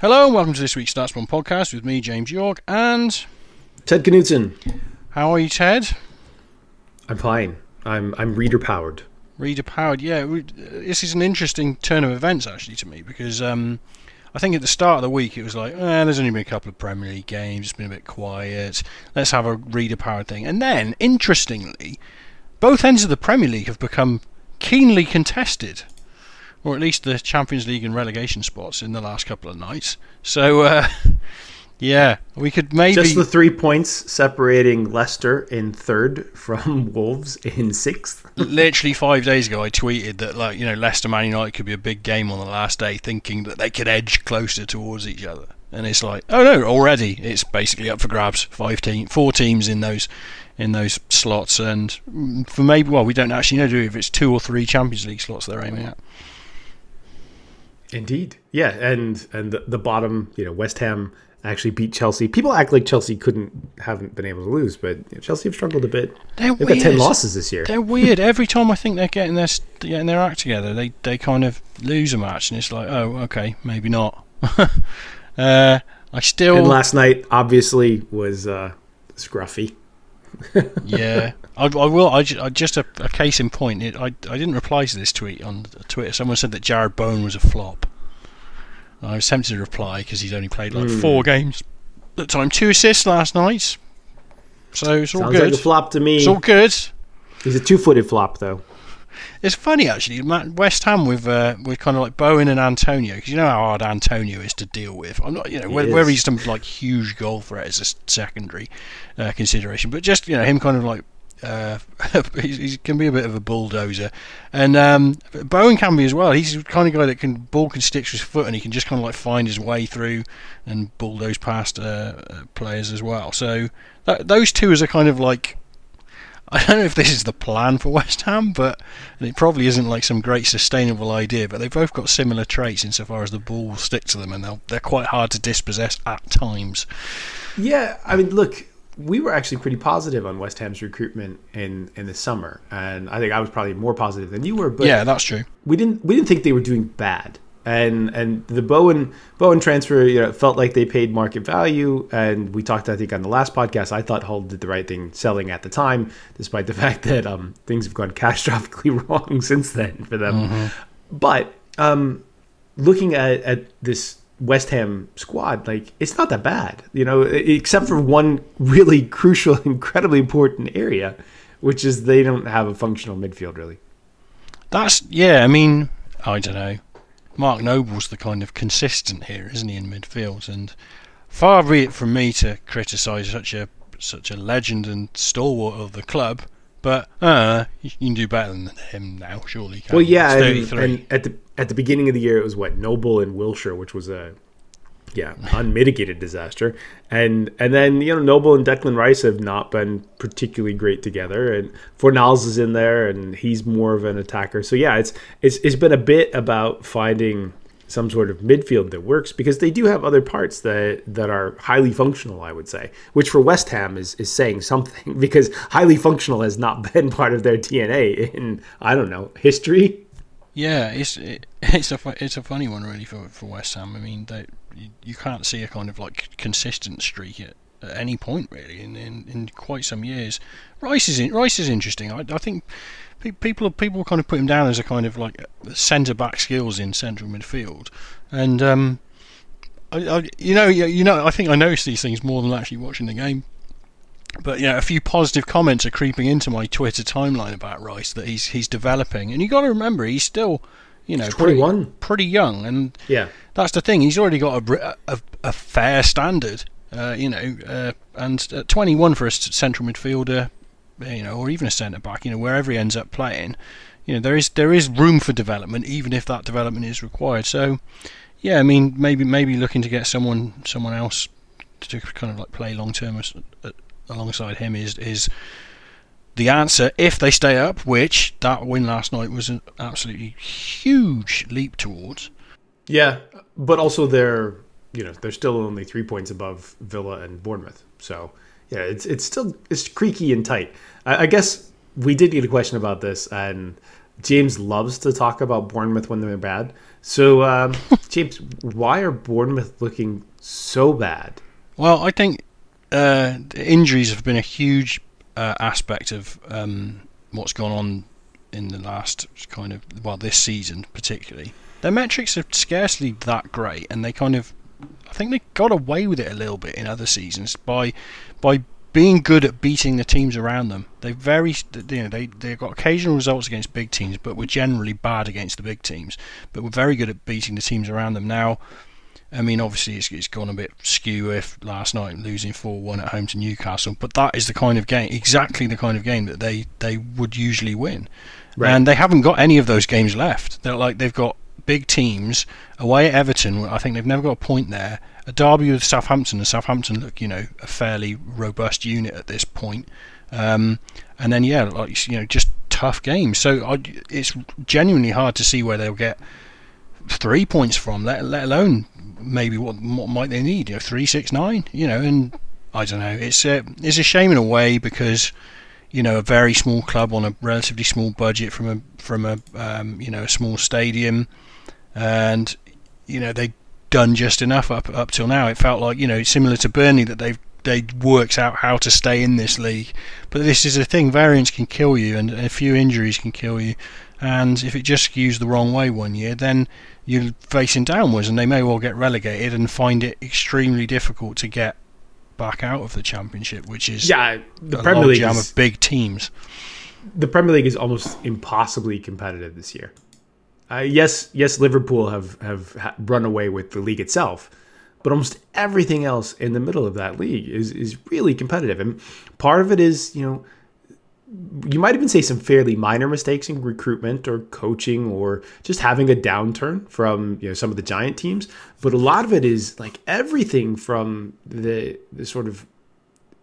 Hello and welcome to this week's StatsBomb podcast with me, James York, and Ted Knutson. How are you, Ted? I'm fine. I'm reader powered. Reader powered, yeah. This is an interesting turn of events actually to me because I think at the start of the week it was like, there's only been a couple of Premier League games, it's been a bit quiet. Let's have a reader powered thing. And then, interestingly, both ends of the Premier League have become keenly contested. Or at least the Champions League and relegation spots in the last couple of nights. So, yeah, we could maybe... Just the 3 points separating Leicester in third from Wolves in sixth. Literally 5 days ago I tweeted that, like, you know, Leicester Man United could be a big game on the last day, thinking that they could edge closer towards each other. And it's like, oh no, already it's basically up for grabs. Four teams in those slots. And for maybe, well, we don't actually know, do we, if it's two or three Champions League slots they're aiming at. Indeed, yeah, and the bottom, you know, West Ham actually beat Chelsea. People act like Chelsea haven't been able to lose, but you know, Chelsea have struggled a bit. They've got 10 losses this year. They're weird. Every time I think they're getting their act together, they kind of lose a match, and it's like, oh, okay, maybe not. And last night obviously was scruffy. Yeah, I will. Just a case in point. I didn't reply to this tweet on Twitter. Someone said that Jared Bowen was a flop. I was tempted to reply because he's only played like four games. At the time, 2 assists last night. So it's all good. Sounds like a flop to me. It's all good. He's a 2-footed flop, though. It's funny actually. West Ham with kind of like Bowen and Antonio, because you know how hard Antonio is to deal with. I'm not, you know, whether he's some like huge goal threat is a secondary consideration, but just, you know, him kind of like he can be a bit of a bulldozer, and Bowen can be as well. He's the kind of guy that can stick with his foot, and he can just kind of like find his way through and bulldoze past players as well. So those two is a kind of like. I don't know if this is the plan for West Ham, but and it probably isn't like some great sustainable idea, but they've both got similar traits insofar as the ball will stick to them, and they're quite hard to dispossess at times. Yeah, I mean, look, we were actually pretty positive on West Ham's recruitment in the summer, and I think I was probably more positive than you were. But yeah, that's true. We didn't think they were doing bad. And the Bowen transfer, you know, felt like they paid market value. And we talked, I think, on the last podcast. I thought Hull did the right thing selling at the time, despite the fact that things have gone catastrophically wrong since then for them. Mm-hmm. But looking at this West Ham squad, like, it's not that bad, you know, except for one really crucial, incredibly important area, which is they don't have a functional midfield, really. I mean, I don't know. Mark Noble's the kind of consistent here, isn't he, in midfield? And far be it from me to criticise such a legend and stalwart of the club, but you can do better than him now, surely. Well, yeah, and at the beginning of the year, it was what, Noble and Wilshire, which was unmitigated disaster, and then, you know, Noble and Declan Rice have not been particularly great together, and Fornals is in there, and he's more of an attacker. So yeah, it's been a bit about finding some sort of midfield that works, because they do have other parts that are highly functional, I would say, which for West Ham is saying something, because highly functional has not been part of their DNA in, I don't know, history. Yeah, it's a funny one really for West Ham. I mean, you can't see a kind of like consistent streak at any point really in quite some years. Rice is interesting. I think people kind of put him down as a kind of like centre back skills in central midfield, and I think I notice these things more than actually watching the game. But yeah, you know, a few positive comments are creeping into my Twitter timeline about Rice, that he's developing, and you got to remember he's still, you know, 21, pretty young, and yeah, that's the thing. He's already got a fair standard, and at 21 for a central midfielder, you know, or even a centre back, you know, wherever he ends up playing, you know, there is room for development, even if that development is required. So yeah, I mean, maybe looking to get someone else to kind of like play long term alongside him is the answer if they stay up, which that win last night was an absolutely huge leap towards. Yeah, but also they're still only 3 points above Villa and Bournemouth, so yeah, it's still creaky and tight. I guess we did get a question about this, and James loves to talk about Bournemouth when they're bad. So, James, why are Bournemouth looking so bad? Well, I think injuries have been a huge aspect of what's gone on in the last kind of, well, this season particularly. Their metrics are scarcely that great, and they kind of, I think they got away with it a little bit in other seasons by being good at beating the teams around them. They they've got occasional results against big teams, but were generally bad against the big teams. But we're very good at beating the teams around them. Now, I mean, obviously it's gone a bit skew if last night losing 4-1 at home to Newcastle, but that is the kind of game, exactly the kind of game that they would usually win. Right. And they haven't got any of those games left. They're like, they've got big teams away at Everton, I think they've never got a point there. A derby with Southampton, and Southampton look, you know, a fairly robust unit at this point. And then, yeah, like, you know, just tough games. So it's genuinely hard to see where they'll get 3 points from, let alone maybe what might they need, you know, 3, 6, 9, you know. And I don't know. It's a shame in a way because, you know, a very small club on a relatively small budget from a you know, a small stadium. And, you know, they've done just enough up till now. It felt like, you know, similar to Burnley, that they worked out how to stay in this league. But this is the thing, variance can kill you, and a few injuries can kill you. And if it just skews the wrong way one year, then you're facing downwards, and they may well get relegated and find it extremely difficult to get back out of the Championship, which is the Premier League jam of big teams. The Premier League is almost impossibly competitive this year. Yes, Liverpool have run away with the league itself, but almost everything else in the middle of that league is really competitive. And part of it is, you know, you might even say some fairly minor mistakes in recruitment or coaching or just having a downturn from, you know, some of the giant teams. But a lot of it is like everything from the sort of,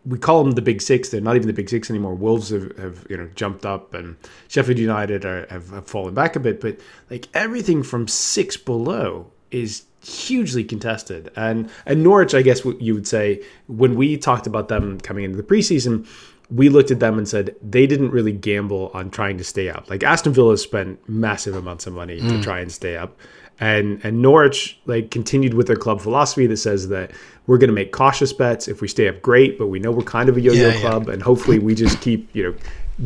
we call them the Big Six. They're not even the Big Six anymore. Wolves have you know, jumped up, and Sheffield United have fallen back a bit. But like everything from six below is hugely contested. And Norwich, I guess you would say, when we talked about them coming into the preseason, we looked at them and said they didn't really gamble on trying to stay up. Like Aston Villa spent massive amounts of money to try and stay up. And Norwich like continued with their club philosophy that says that we're going to make cautious bets. If we stay up, great, but we know we're kind of a yo-yo club, and hopefully we just keep, you know,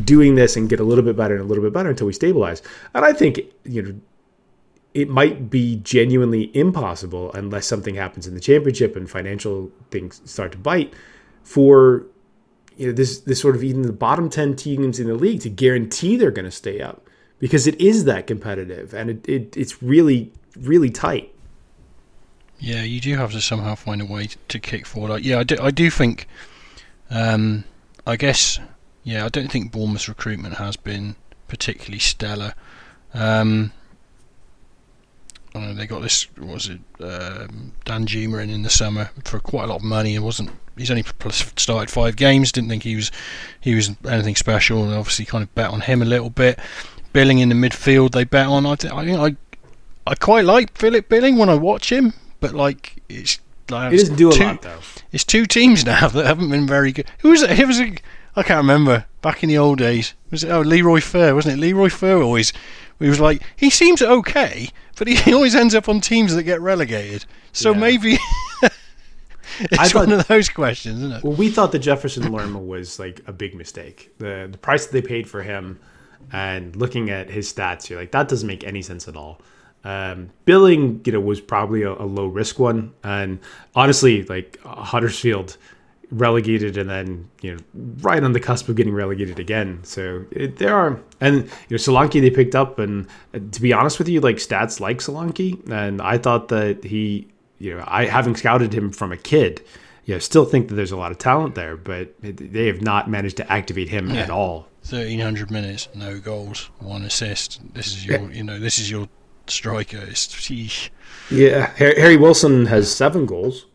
doing this and get a little bit better and a little bit better until we stabilize. And I think, you know, it might be genuinely impossible unless something happens in the Championship and financial things start to bite for, you know, this sort of even the bottom 10 teams in the league to guarantee they're going to stay up, because it is that competitive and it's really, really tight. Yeah, you do have to somehow find a way to kick forward. Yeah, I do think, I guess, yeah, I don't think Bournemouth's recruitment has been particularly stellar. I don't know, they got this, what was it, Dan Juma in the summer for quite a lot of money. He's only started 5 games, didn't think he was anything special, and obviously kind of bet on him a little bit. Billing in the midfield, they bet on. I quite like Philip Billing when I watch him, but like it doesn't do a lot though. It's 2 teams now that haven't been very good. Who was it? I can't remember. Back in the old days, was it? Oh, Leroy Furr, wasn't it? Leroy Furr always. He was like, he seems okay, but he always ends up on teams that get relegated. So maybe. It's one of those questions, isn't it? Well, we thought the Jefferson Lerma was like a big mistake. The price that they paid for him, and looking at his stats, you're like, that doesn't make any sense at all. Billing, you know, was probably a low risk one, and honestly, like Huddersfield relegated, and then, you know, right on the cusp of getting relegated again. So there are, and you know, Solanke they picked up, and to be honest with you, like stats like Solanke, and I thought that he, you know, I having scouted him from a kid, you know, still think that there's a lot of talent there, but they have not managed to activate him at all. 1,300 minutes, no goals, 1 assist. This is your, you know, this is your striker. Harry Wilson has 7 goals.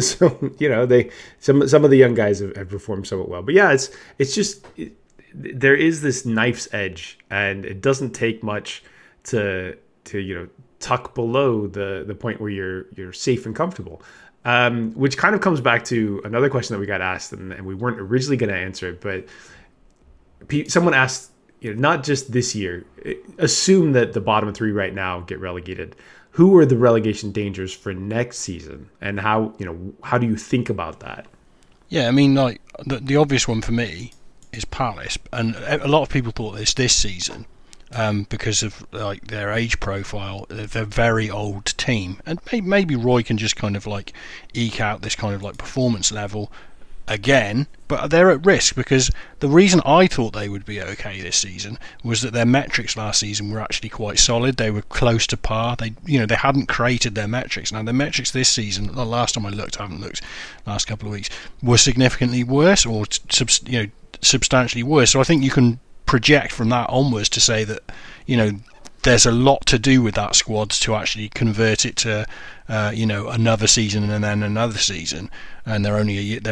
So you know, they some of the young guys have performed somewhat well. But yeah, it's just there is this knife's edge, and it doesn't take much to you know, tuck below the point where you're safe and comfortable. Which kind of comes back to another question that we got asked, and we weren't originally going to answer it, but someone asked, you know, not just this year, assume that the bottom 3 right now get relegated. who are the relegation dangers for next season, and how do you think about that? Yeah, I mean, like the obvious one for me is Palace, and a lot of people thought this season because of like their age profile, they're a very old team, and maybe Roy can just kind of like eke out this kind of like performance level again, but they're at risk because the reason I thought they would be okay this season was that their metrics last season were actually quite solid. They were close to par. They hadn't created their metrics. Now their metrics this season, the last time I looked, I haven't looked last couple of weeks, were significantly worse or substantially worse. So I think you can project from that onwards to say that there's a lot to do with that squad to actually convert it to another season and then another season, and they're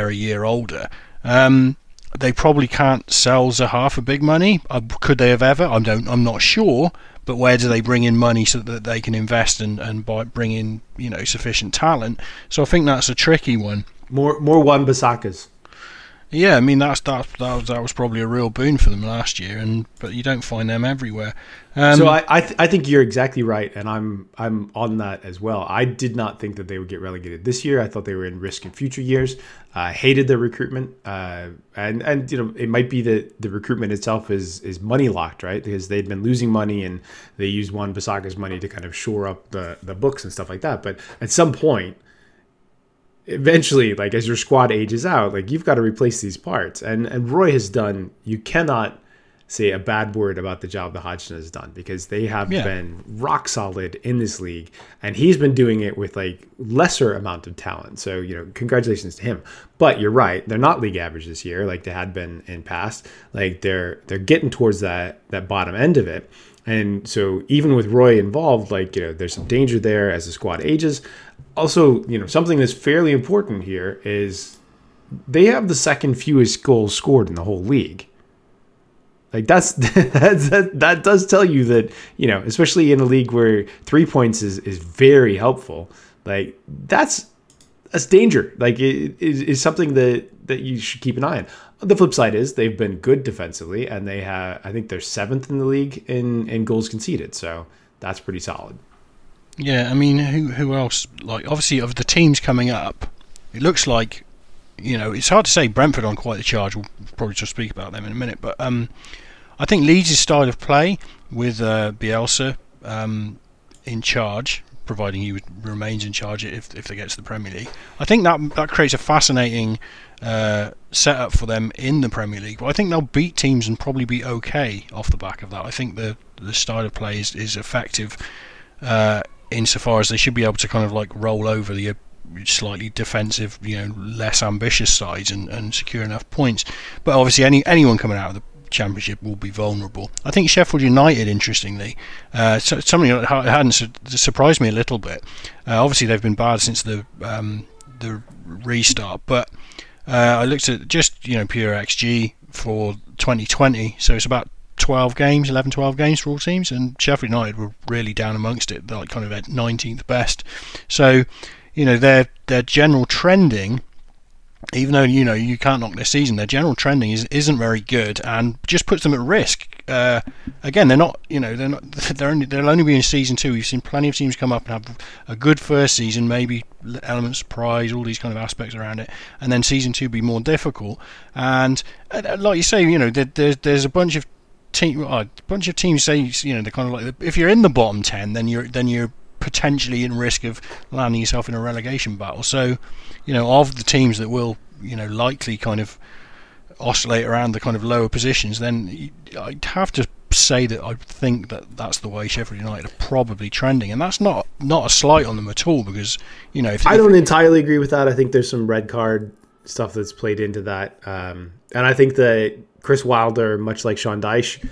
a year older. They probably can't sell Zaha for big money. Could they have ever? I'm not sure. But where do they bring in money so that they can invest and bring in sufficient talent? So I think that's a tricky one. More Wan-Bissakas. Yeah, I mean that was probably a real boon for them last year, but you don't find them everywhere. So I think you're exactly right, and I'm on that as well. I did not think that they would get relegated this year. I thought they were in risk in future years. I hated their recruitment, and it might be that the recruitment itself is money locked, right? Because they've been losing money, and they used Wan-Bissaka's money to kind of shore up the books and stuff like that. But at some point, eventually, like as your squad ages out, like you've got to replace these parts, and Roy has done. You cannot say a bad word about the job that Hodgson has done, because they have been rock solid in this league, and he's been doing it with like lesser amount of talent. So congratulations to him. But you're right, they're not league average this year, like they had been in past. Like they're getting towards that bottom end of it. And so even with Roy involved, like, there's some danger there as the squad ages. Also, something that's fairly important here is they have the second fewest goals scored in the whole league. Like that does tell you that, especially in a league where 3 points is very helpful, like that's danger. Like it is something that you should keep an eye on. The flip side is they've been good defensively, and they have, I think, they're seventh in the league in goals conceded. So that's pretty solid. Yeah, I mean, who else? Like, obviously, of the teams coming up, it looks like, it's hard to say. Brentford on quite the charge. We'll probably just speak about them in a minute. But I think Leeds' style of play with Bielsa in charge, providing he remains in charge if they get to the Premier League, I think that creates a fascinating setup for them in the Premier League. But I think they'll beat teams and probably be okay off the back of that. I think the style of play is effective insofar as they should be able to kind of like roll over the slightly defensive, less ambitious sides and secure enough points. But obviously anyone coming out of the Championship will be vulnerable. I think Sheffield United, interestingly, something that hadn't surprised me a little bit. Obviously, they've been bad since the restart, but I looked at just pure XG for 2020, so it's about 12 games for all teams, and Sheffield United were really down amongst it. They're like kind of at 19th best. So their general trending, even though you can't knock this season, their general trending isn't very good, and just puts them at risk. Again, they'll only be in season two. We've seen plenty of teams come up and have a good first season, maybe elements of surprise, all these kind of aspects around it, and then season two be more difficult. And like you say, there's a bunch of teams say they're kind of like, if you're in the bottom 10, then you're potentially in risk of landing yourself in a relegation battle. So, of the teams that will, likely kind of oscillate around the kind of lower positions, then I'd have to say that I think that that's the way Sheffield United are probably trending, and that's not a slight on them at all, because I don't entirely agree with that. I think there's some red card stuff that's played into that, and I think that Chris Wilder, much like Sean Dyche,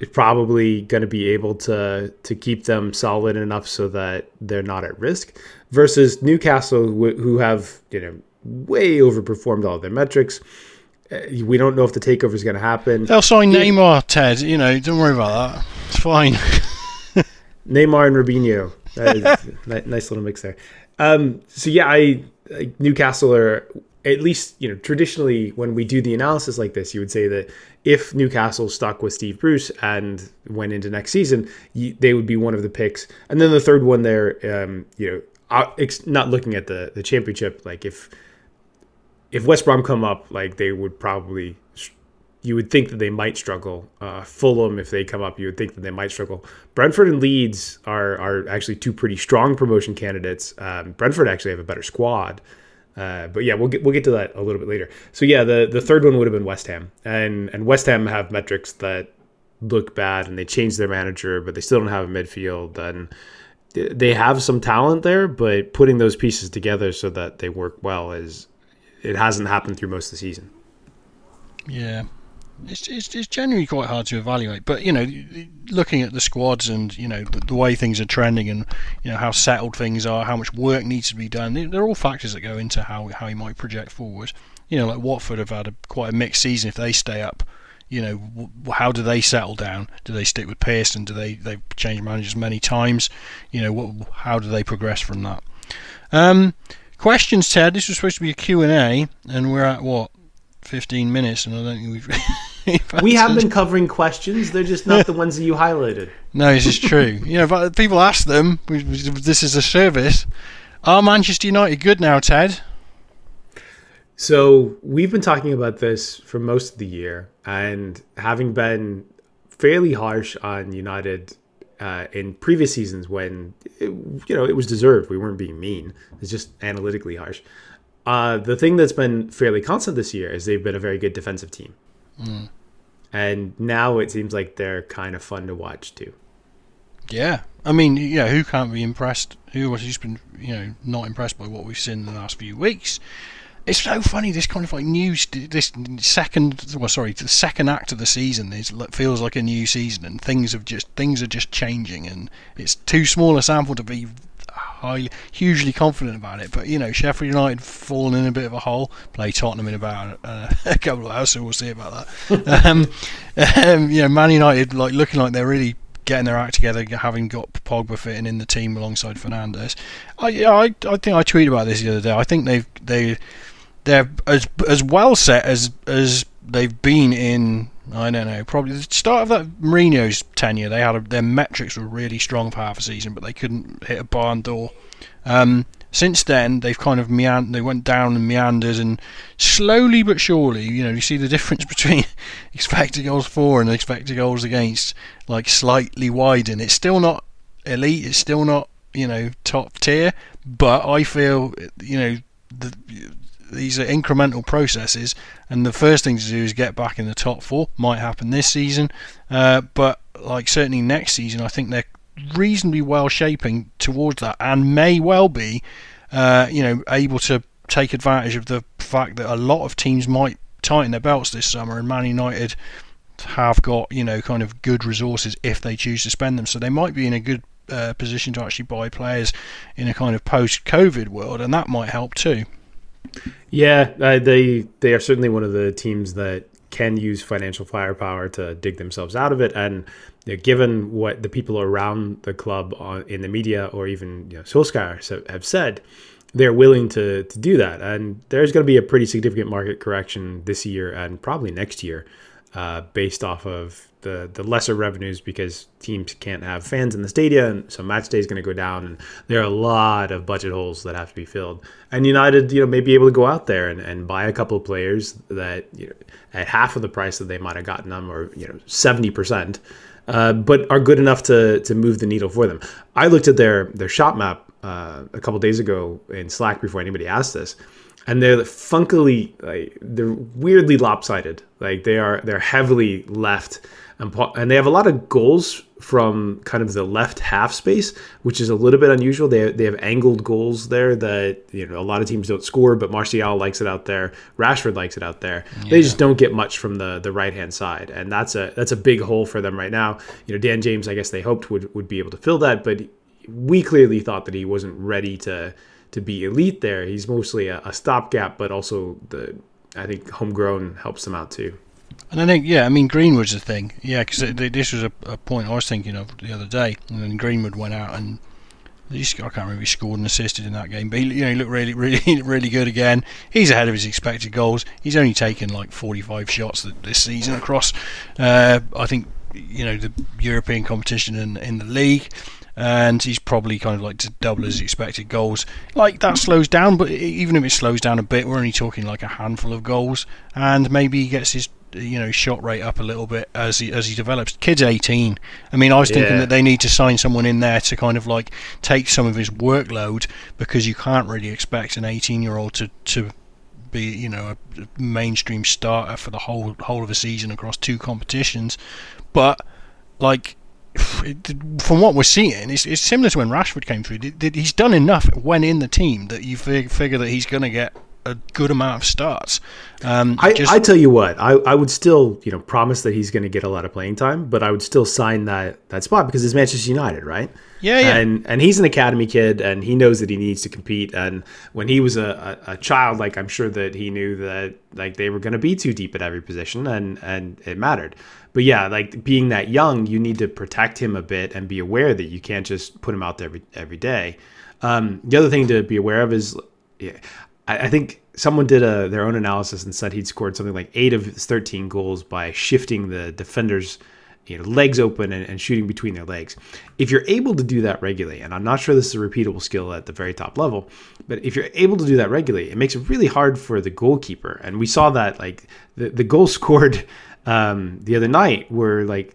is probably going to be able to keep them solid enough so that they're not at risk, versus Newcastle, who have way overperformed all of their metrics. We don't know if the takeover is going to happen. They'll sign Neymar, Ted. Don't worry about that. It's fine. Neymar and Robinho. That is nice little mix there. So yeah, Newcastle are at least, you know, traditionally when we do the analysis like this, you would say that if Newcastle stuck with Steve Bruce and went into next season, they would be one of the picks. And then the third one there, not looking at the championship, like if West Brom come up, like they would probably, you would think that they might struggle. Fulham, if they come up, you would think that they might struggle. Brentford and Leeds are actually two pretty strong promotion candidates. Brentford actually have a better squad. But yeah, we'll get to that a little bit later. So yeah, the third one would have been West Ham, and West Ham have metrics that look bad, and they changed their manager, but they still don't have a midfield, and they have some talent there, but putting those pieces together so that they work well it hasn't happened through most of the season. Yeah, it's generally quite hard to evaluate, but you know, looking at the squads and you know the way things are trending and you know how settled things are, how much work needs to be done, they're all factors that go into how you might project forward. You know, like Watford have had quite a mixed season. If they stay up, you know, how do they settle down? Do they stick with Pearson? Do they change managers many times? You know, how do they progress from that? Questions, Ted. This was supposed to be a Q&A, and we're at what? 15 minutes, and I don't think we have been covering questions. They're just not the ones that you highlighted. No, this is true. You know, but people ask them. This is a service. Are Manchester United good now, Ted? So we've been talking about this for most of the year, and having been fairly harsh on United in previous seasons when it was deserved. We weren't being mean. It's just analytically harsh. The thing that's been fairly constant this year is they've been a very good defensive team. Mm. And now it seems like they're kind of fun to watch too. Yeah. I mean, yeah, who can't be impressed? Who has just been, not impressed by what we've seen in the last few weeks? It's so funny, this kind of like news, the second act of the season feels like a new season, and things are just changing, and it's too small a sample to be hugely confident about it, but Sheffield United fallen in a bit of a hole. Play Tottenham in about a couple of hours, so we'll see about that. Man United like looking like they're really getting their act together, having got Pogba fitting in the team alongside Fernandes. I think I tweeted about this the other day. I think they're as well set as they've been in, I don't know, probably the start of that Mourinho's tenure. They had their metrics were really strong for half a season, but they couldn't hit a barn door. Since then, they've kind of they went down and meandered, and slowly but surely, you see the difference between expected goals for and expected goals against, like slightly widen. It's still not elite. It's still not top tier, but I feel these are incremental processes, and the first thing to do is get back in the top four. Might happen this season, but like certainly next season, I think they're reasonably well shaping towards that, and may well be, able to take advantage of the fact that a lot of teams might tighten their belts this summer, and Man United have got kind of good resources if they choose to spend them, so they might be in a good position to actually buy players in a kind of post-COVID world, and that might help too. Yeah, they are certainly one of the teams that can use financial firepower to dig themselves out of it. And given what the people around the club in the media or even Solskjaer have said, they're willing to do that. And there's going to be a pretty significant market correction this year and probably next year based off of the lesser revenues, because teams can't have fans in the stadia, and so match day is going to go down, and there are a lot of budget holes that have to be filled. And United, may be able to go out there and buy a couple of players that at half of the price that they might have gotten them, or 70%, but are good enough to move the needle for them. I looked at their shop map a couple of days ago in Slack before anybody asked this, and they're funkily, they're weirdly lopsided. Like they're heavily left. And they have a lot of goals from kind of the left half space, which is a little bit unusual. They have angled goals there that a lot of teams don't score, but Martial likes it out there. Rashford likes it out there. Yeah. They just don't get much from the right hand side, and that's a big hole for them right now. Dan James, I guess they hoped would be able to fill that, but we clearly thought that he wasn't ready to be elite there. He's mostly a stopgap, but also I think homegrown helps them out too. And I think, Greenwood's a thing. Yeah, because this was a point I was thinking of the other day. And then Greenwood went out and I can't remember if he scored and assisted in that game, but he looked really good again. He's ahead of his expected goals. He's only taken like 45 shots this season across, I think, you know, the European competition and in the league. And he's probably kind of like to double his expected goals. Like, that slows down, but even if it slows down a bit, we're only talking like a handful of goals. And maybe he gets his, you know, shot rate up a little bit as he develops. Kid's 18. I mean, I was thinking that they need to sign someone in there to kind of like take some of his workload, because you can't really expect an 18-year-old to be, you know, a mainstream starter for the whole of a season across two competitions. But like, from what we're seeing, it's similar to when Rashford came through. He's done enough when in the team that you figure that he's going to get a good amount of starts. I tell you what, I would still, you know, promise that he's going to get a lot of playing time, but I would still sign that spot because it's Manchester United, right? Yeah. And he's an academy kid, and he knows that he needs to compete. And when he was a child, like, I'm sure that he knew that like they were going to be too deep at every position, and it mattered. But yeah, like, being that young, you need to protect him a bit and be aware that you can't just put him out there every day. The other thing to be aware of is, I think someone did their own analysis and said he'd scored something like 8 of his 13 goals by shifting the defenders, you know, legs open and shooting between their legs. If you're able to do that regularly, and I'm not sure this is a repeatable skill at the very top level, but if you're able to do that regularly, it makes it really hard for the goalkeeper. And we saw that, like, the goal scored the other night were, like,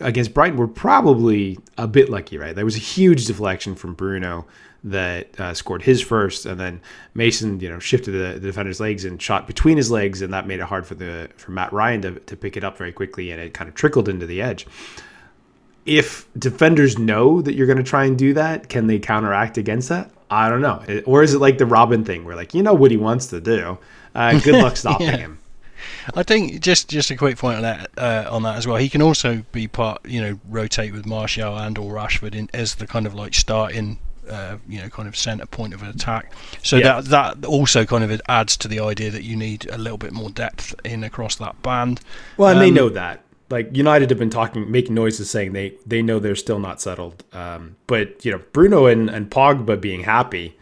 against Brighton, were probably a bit lucky, right? There was a huge deflection from Bruno that scored his first, and then Mason, you know, shifted the defender's legs and shot between his legs, and that made it hard for Matt Ryan to pick it up very quickly, and it kind of trickled into the edge. If defenders know that you're going to try and do that, can they counteract against that? I don't know. Or is it like the Robin thing where, like, you know what he wants to do, good luck stopping him? I think just a quick point on that as well. He can also be rotate with Martial and or Rashford as the kind of like starting kind of centre point of an attack. So that also kind of adds to the idea that you need a little bit more depth in across that band. Well, and they know that. Like, United have been making noises saying they know they're still not settled. But, you know, Bruno and Pogba being happy,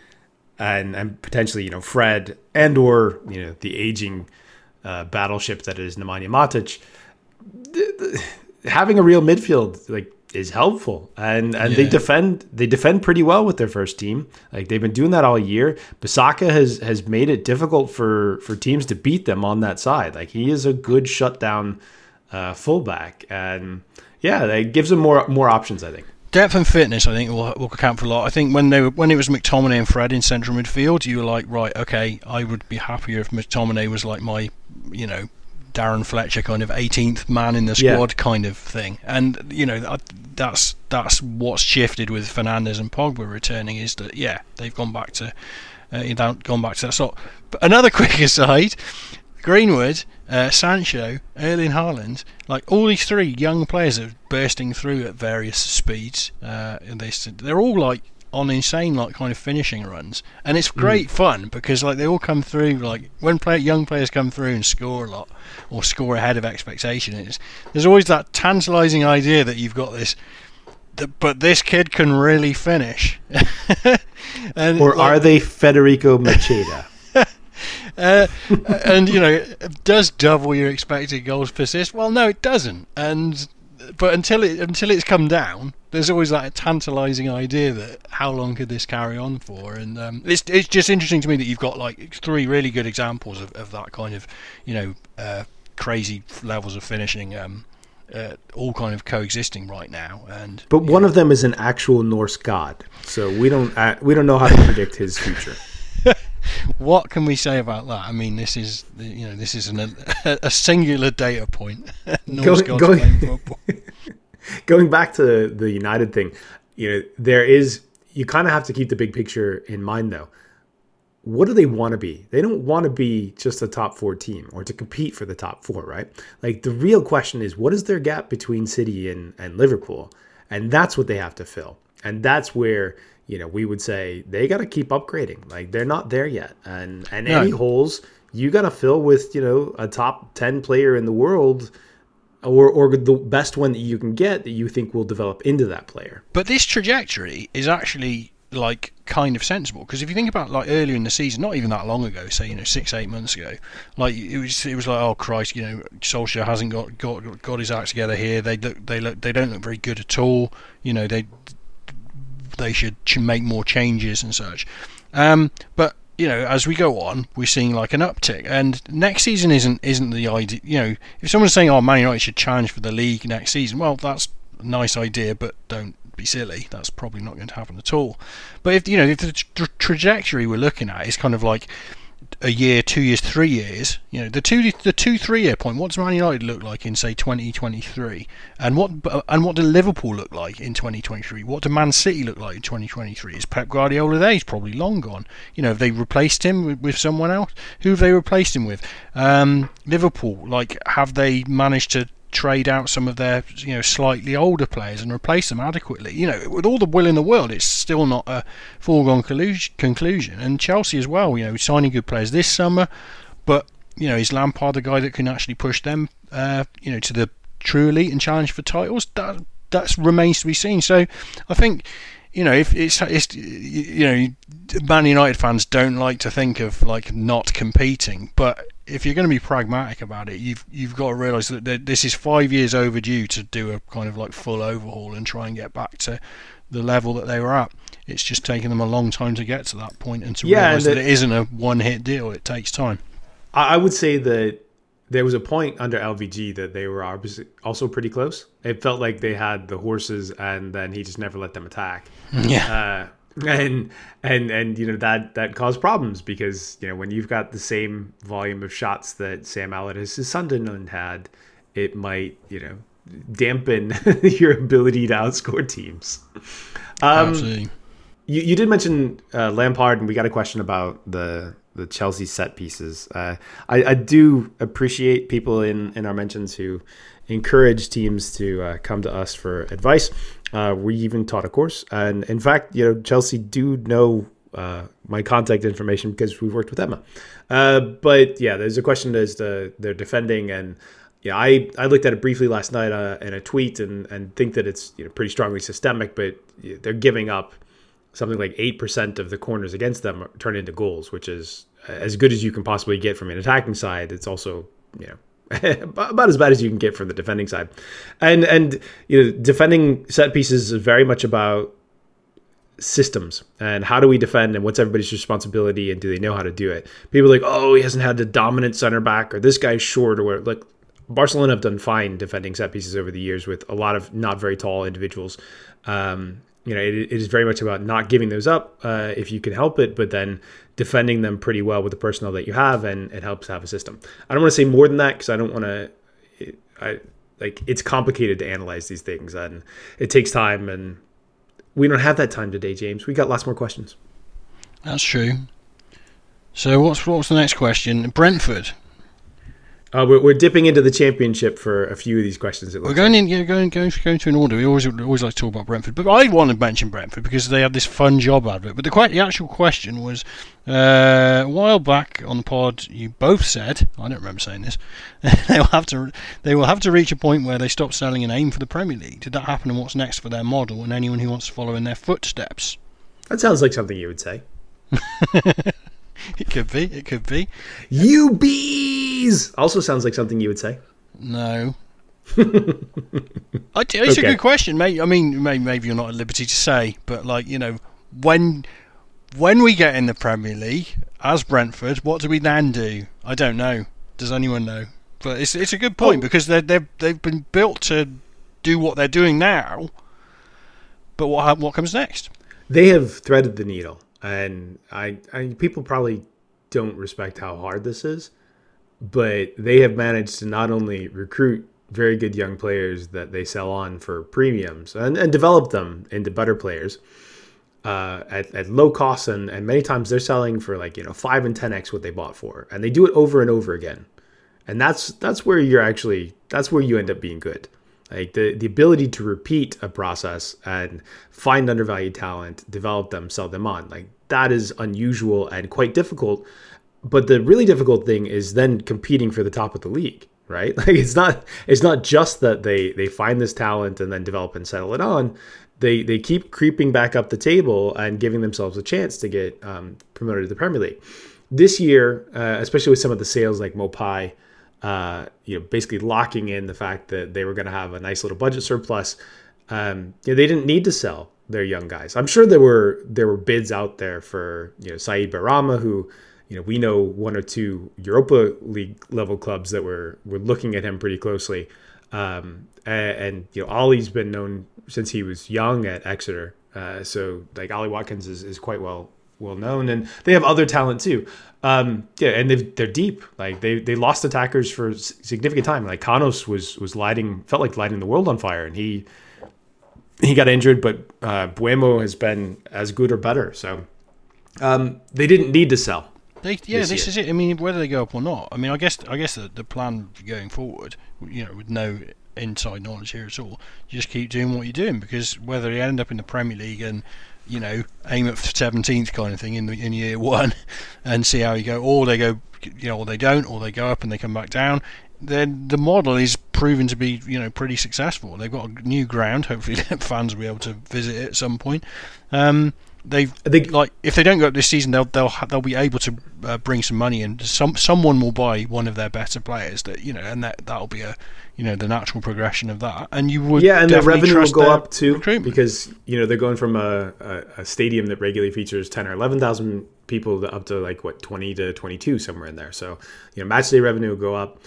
and potentially, you know, Fred and or, you know, the aging battleship that is Nemanja Matic, having a real midfield, like, is helpful, and they defend pretty well with their first team. Like, they've been doing that all year. Bissaka has made it difficult for teams to beat them on that side. Like, he is a good shutdown fullback, and that gives them more options, I think. Depth and fitness, I think, will count for a lot. I think when it was McTominay and Fred in central midfield, you were like, right, okay, I would be happier if McTominay was like my, you know, Darren Fletcher kind of 18th man in the squad kind of thing. And, you know, that's what's shifted with Fernandes and Pogba returning, is that they've gone back to that sort. But another quick aside, Greenwood, Sancho, Erling Haaland, like, all these three young players are bursting through at various speeds, and they're all like on insane, like, kind of finishing runs, and it's great fun because, like, they all come through, like, when young players come through and score a lot or score ahead of expectation, there's always that tantalizing idea that you've got this, but this kid can really finish. And, or, like, are they Federico Machida? And, you know, does double your expected goals persist? Well, no, it doesn't. But until it's come down, there's always that tantalising idea that how long could this carry on for? And it's just interesting to me that you've got, like, three really good examples of that kind of, you know, crazy levels of finishing, all kind of coexisting right now. But one of them is an actual Norse god, so we don't know how to predict his future. What can we say about that? I mean, this is a singular data point. Going back to the United thing, you know, you kind of have to keep the big picture in mind, though. What do they want to be? They don't want to be just a top four team or to compete for the top four, right? Like, the real question is, what is their gap between City and Liverpool? And that's what they have to fill. And that's where, you know, we would say they got to keep upgrading. Like, they're not there yet. And any holes you got to fill with, you know, a top 10 player in the world or the best one that you can get that you think will develop into that player. But this trajectory is actually like kind of sensible, because if you think about like earlier in the season, not even that long ago, say 6-8 months ago, like it was like, oh Christ, Solskjaer hasn't got his act together here. They don't look very good at all. They should make more changes and such. But as we go on, we're seeing like an uptick, and next season isn't the idea. If someone's saying, "Oh, Man United should challenge for the league next season," well, that's a nice idea, but don't be silly. That's probably not going to happen at all. But if the trajectory we're looking at is kind of like a year, 2 years, 3 years, the 3 year point. What's Man United look like in say 2023, and what do Liverpool look like in 2023? What do Man City look like in 2023? Is Pep Guardiola there? He's probably long gone. Have they replaced him with someone else? Who have they replaced him with? Liverpool, like, have they managed to trade out some of their slightly older players and replace them adequately? With all the will in the world, it's still not a foregone conclusion. And Chelsea as well, signing good players this summer, but is Lampard the guy that can actually push them to the true elite and challenge for titles? That remains to be seen. So I think if Man United fans don't like to think of like not competing, but if you're going to be pragmatic about it, you've got to realise that this is 5 years overdue to do a kind of like full overhaul and try and get back to the level that they were at. It's just taken them a long time to get to that point and to realise that it isn't a one-hit deal. It takes time. I would say that there was a point under LVG that they were also pretty close. It felt like they had the horses, and then he just never let them attack. Yeah. And that caused problems, because when you've got the same volume of shots that Sam Allardyce's Sunderland had, it might dampen your ability to outscore teams. Absolutely. You did mention Lampard, and we got a question about the Chelsea set pieces. I do appreciate people in our mentions who encourage teams to come to us for advice. We even taught a course, and in fact, Chelsea do know my contact information because we've worked with Emma. But yeah, there's a question as to their defending, and I looked at it briefly last night in a tweet, and think that it's pretty strongly systemic. But they're giving up something like 8% of the corners against them turn into goals, which is as good as you can possibly get from an attacking side. It's also about as bad as you can get from the defending side, and defending set pieces is very much about systems and how do we defend and what's everybody's responsibility and do they know how to do it. People are like, oh, he hasn't had the dominant center back, or this guy's short, or like Barcelona have done fine defending set pieces over the years with a lot of not very tall individuals. It is very much about not giving those up if you can help it, but then defending them pretty well with the personnel that you have, and it helps have a system. I don't want to say more than that because I don't want to. It's complicated to analyze these things, and it takes time, and we don't have that time today, James. We got lots more questions. That's true. So what's the next question? Brentford. We're dipping into the championship for a few of these questions. We're going to an order. We always like to talk about Brentford, but I want to mention Brentford because they had this fun job advert. But the actual question was, a while back on the pod, you both said, I don't remember saying this, they will have to reach a point where they stop selling and aim for the Premier League. Did that happen, and what's next for their model and anyone who wants to follow in their footsteps? That sounds like something you would say. It could be. You bees! Also sounds like something you would say. No. It's okay. A good question, mate. I mean, maybe you're not at liberty to say, but when we get in the Premier League as Brentford, what do we then do? I don't know. Does anyone know? But it's a good point because they've been built to do what they're doing now. But what comes next? They have threaded the needle. And I people probably don't respect how hard this is, but they have managed to not only recruit very good young players that they sell on for premiums and develop them into better players at low costs, and many times they're selling for 5 and 10x what they bought for, and they do it over and over again. And that's where you end up being good. Like the ability to repeat a process and find undervalued talent, develop them, sell them on, that is unusual and quite difficult. But the really difficult thing is then competing for the top of the league. right? Like it's not just that they find this talent and then develop and settle it on. They keep creeping back up the table and giving themselves a chance to get promoted to the Premier League. This year, especially with some of the sales like Mopai, basically locking in the fact that they were going to have a nice little budget surplus. They didn't need to sell their young guys. I'm sure there were bids out there for Said Barama, who we know one or two Europa League level clubs that were looking at him pretty closely. And Ollie's been known since he was young at Exeter, so like Ollie Watkins is quite well known, and they have other talent too. And they're deep. Like they lost attackers for significant time. Like Kanos felt like lighting the world on fire, and he got injured, but Buemo has been as good or better. So they didn't need to sell. This is it. I mean, whether they go up or not. I mean, I guess the plan going forward, with no inside knowledge here at all, you just keep doing what you're doing, because whether you end up in the Premier League and aim at 17th kind of thing in year one and see how you go, or they go, or they don't, or they go up and they come back down. Then the model is proven to be, pretty successful. They've got a new ground. Hopefully, fans will be able to visit it at some point. If they don't go up this season, they'll be able to bring some money in. Someone will buy one of their better players. That'll be the natural progression of that. And you would and their revenue will go up too, because they're going from a stadium that regularly features 10,000 or 11,000 people to up to 20 to 22 somewhere in there. So matchday revenue will go up.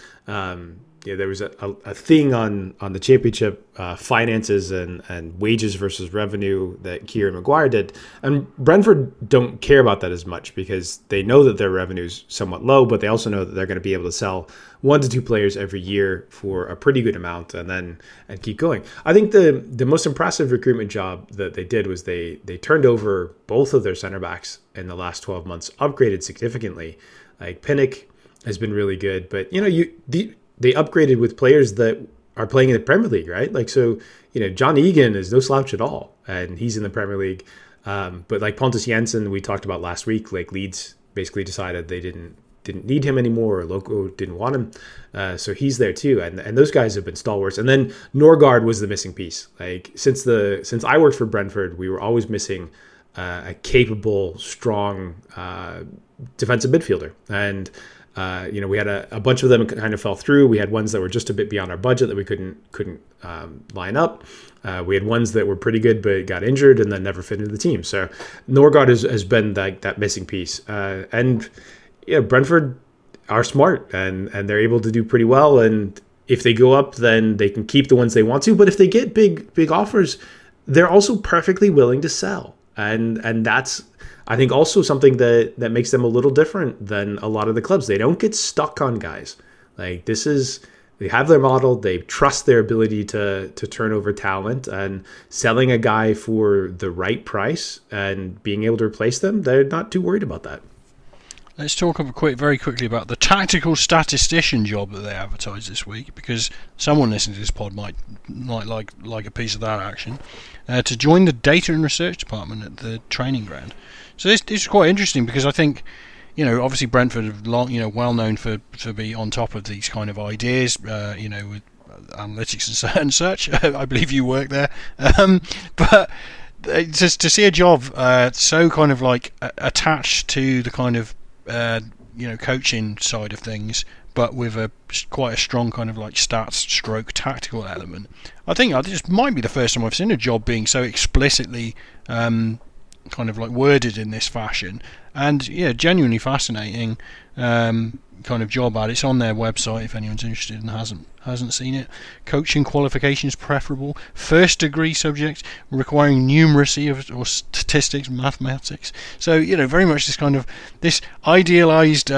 There was a thing on the championship finances and wages versus revenue that Kieran Maguire did. And Brentford don't care about that as much because they know that their revenue's somewhat low, but they also know that they're going to be able to sell 1 to 2 players every year for a pretty good amount and keep going. I think the most impressive recruitment job that they did was they turned over both of their center backs in the last 12 months, upgraded significantly. Like Pinnock has been really good, but they upgraded with players that are playing in the Premier League, right? Like, so, John Egan is no slouch at all, and he's in the Premier League. But like Pontus Janssen, we talked about last week, like Leeds basically decided they didn't need him anymore, or Loco didn't want him. So he's there too. And those guys have been stalwarts. And then Norgard was the missing piece. Like since I worked for Brentford, we were always missing a capable, strong defensive midfielder. And we had a bunch of them kind of fell through. We had ones that were just a bit beyond our budget that we couldn't line up. We had ones that were pretty good but got injured and then never fit into the team. So Norgard has been like that missing piece. Brentford are smart and they're able to do pretty well. And if they go up, then they can keep the ones they want to. But if they get big offers, they're also perfectly willing to sell. And that's, I think, also something that makes them a little different than a lot of the clubs. They don't get stuck on guys. Like they have their model. They trust their ability to turn over talent, and selling a guy for the right price and being able to replace them, they're not too worried about that. Let's talk very quickly about the tactical statistician job that they advertised this week, because someone listening to this pod might like a piece of that action, to join the data and research department at the training ground. So this is quite interesting, because I think, obviously Brentford have long, well known for being on top of these kind of ideas, with analytics and such. I believe you work there, but. Just to see a job so kind of like attached to the kind of coaching side of things, but with quite a strong kind of like stats / tactical element. I think this might be the first time I've seen a job being so explicitly kind of like worded in this fashion, and genuinely fascinating kind of job ad. It's on their website if anyone's interested and hasn't seen it. Coaching qualifications preferable, first degree subjects requiring numeracy or statistics, mathematics. So very much this kind of this idealized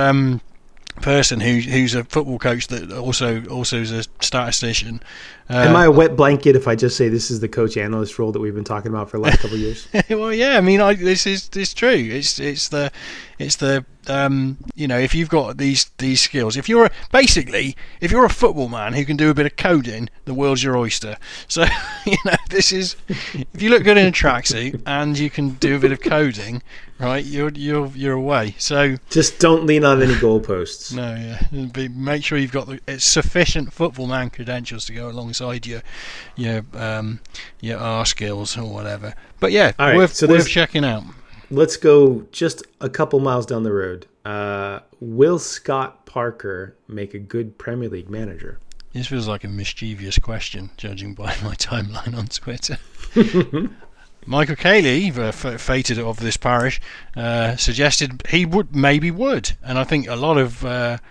person who's a football coach that also is a statistician. Am I a wet blanket if I just say this is the coach analyst role that we've been talking about for the last couple of years? Well, yeah, I mean, this is true. It's the you know, if you've got these skills, if you're basically a football man who can do a bit of coding, the world's your oyster. So, you know, this is, if you look good in a tracksuit and you can do a bit of coding, right, you're away. So just don't lean on any goalposts. No, yeah, but make sure you've got the sufficient football man credentials to go alongside your R skills or whatever. But yeah, all right, worth checking out. Let's go just a couple miles down the road. Will Scott Parker make a good Premier League manager? This feels like a mischievous question, judging by my timeline on Twitter. Michael Cayley, fated of this parish, suggested he would. And I think a lot of,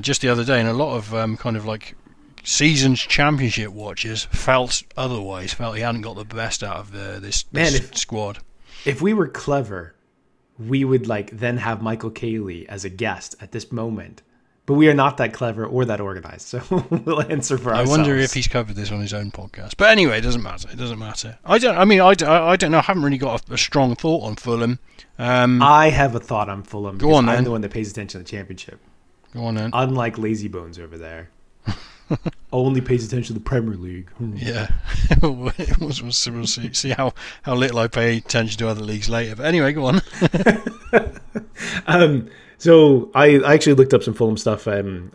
just the other day, and a lot of kind of like season's championship watchers felt he hadn't got the best out of this squad. If we were clever, we would then have Michael Cayley as a guest at this moment. But we are not that clever or that organized, so we'll answer for ourselves. I wonder if he's covered this on his own podcast. But anyway, it doesn't matter. I don't know. I haven't really got a strong thought on Fulham. I have a thought on Fulham. Go on, then. I'm the one that pays attention to the Championship. Go on, then. Unlike Lazy Bones over there. Only pays attention to the Premier League. Yeah, we'll see how little I pay attention to other leagues later. But anyway, go on. So I actually looked up some Fulham stuff, and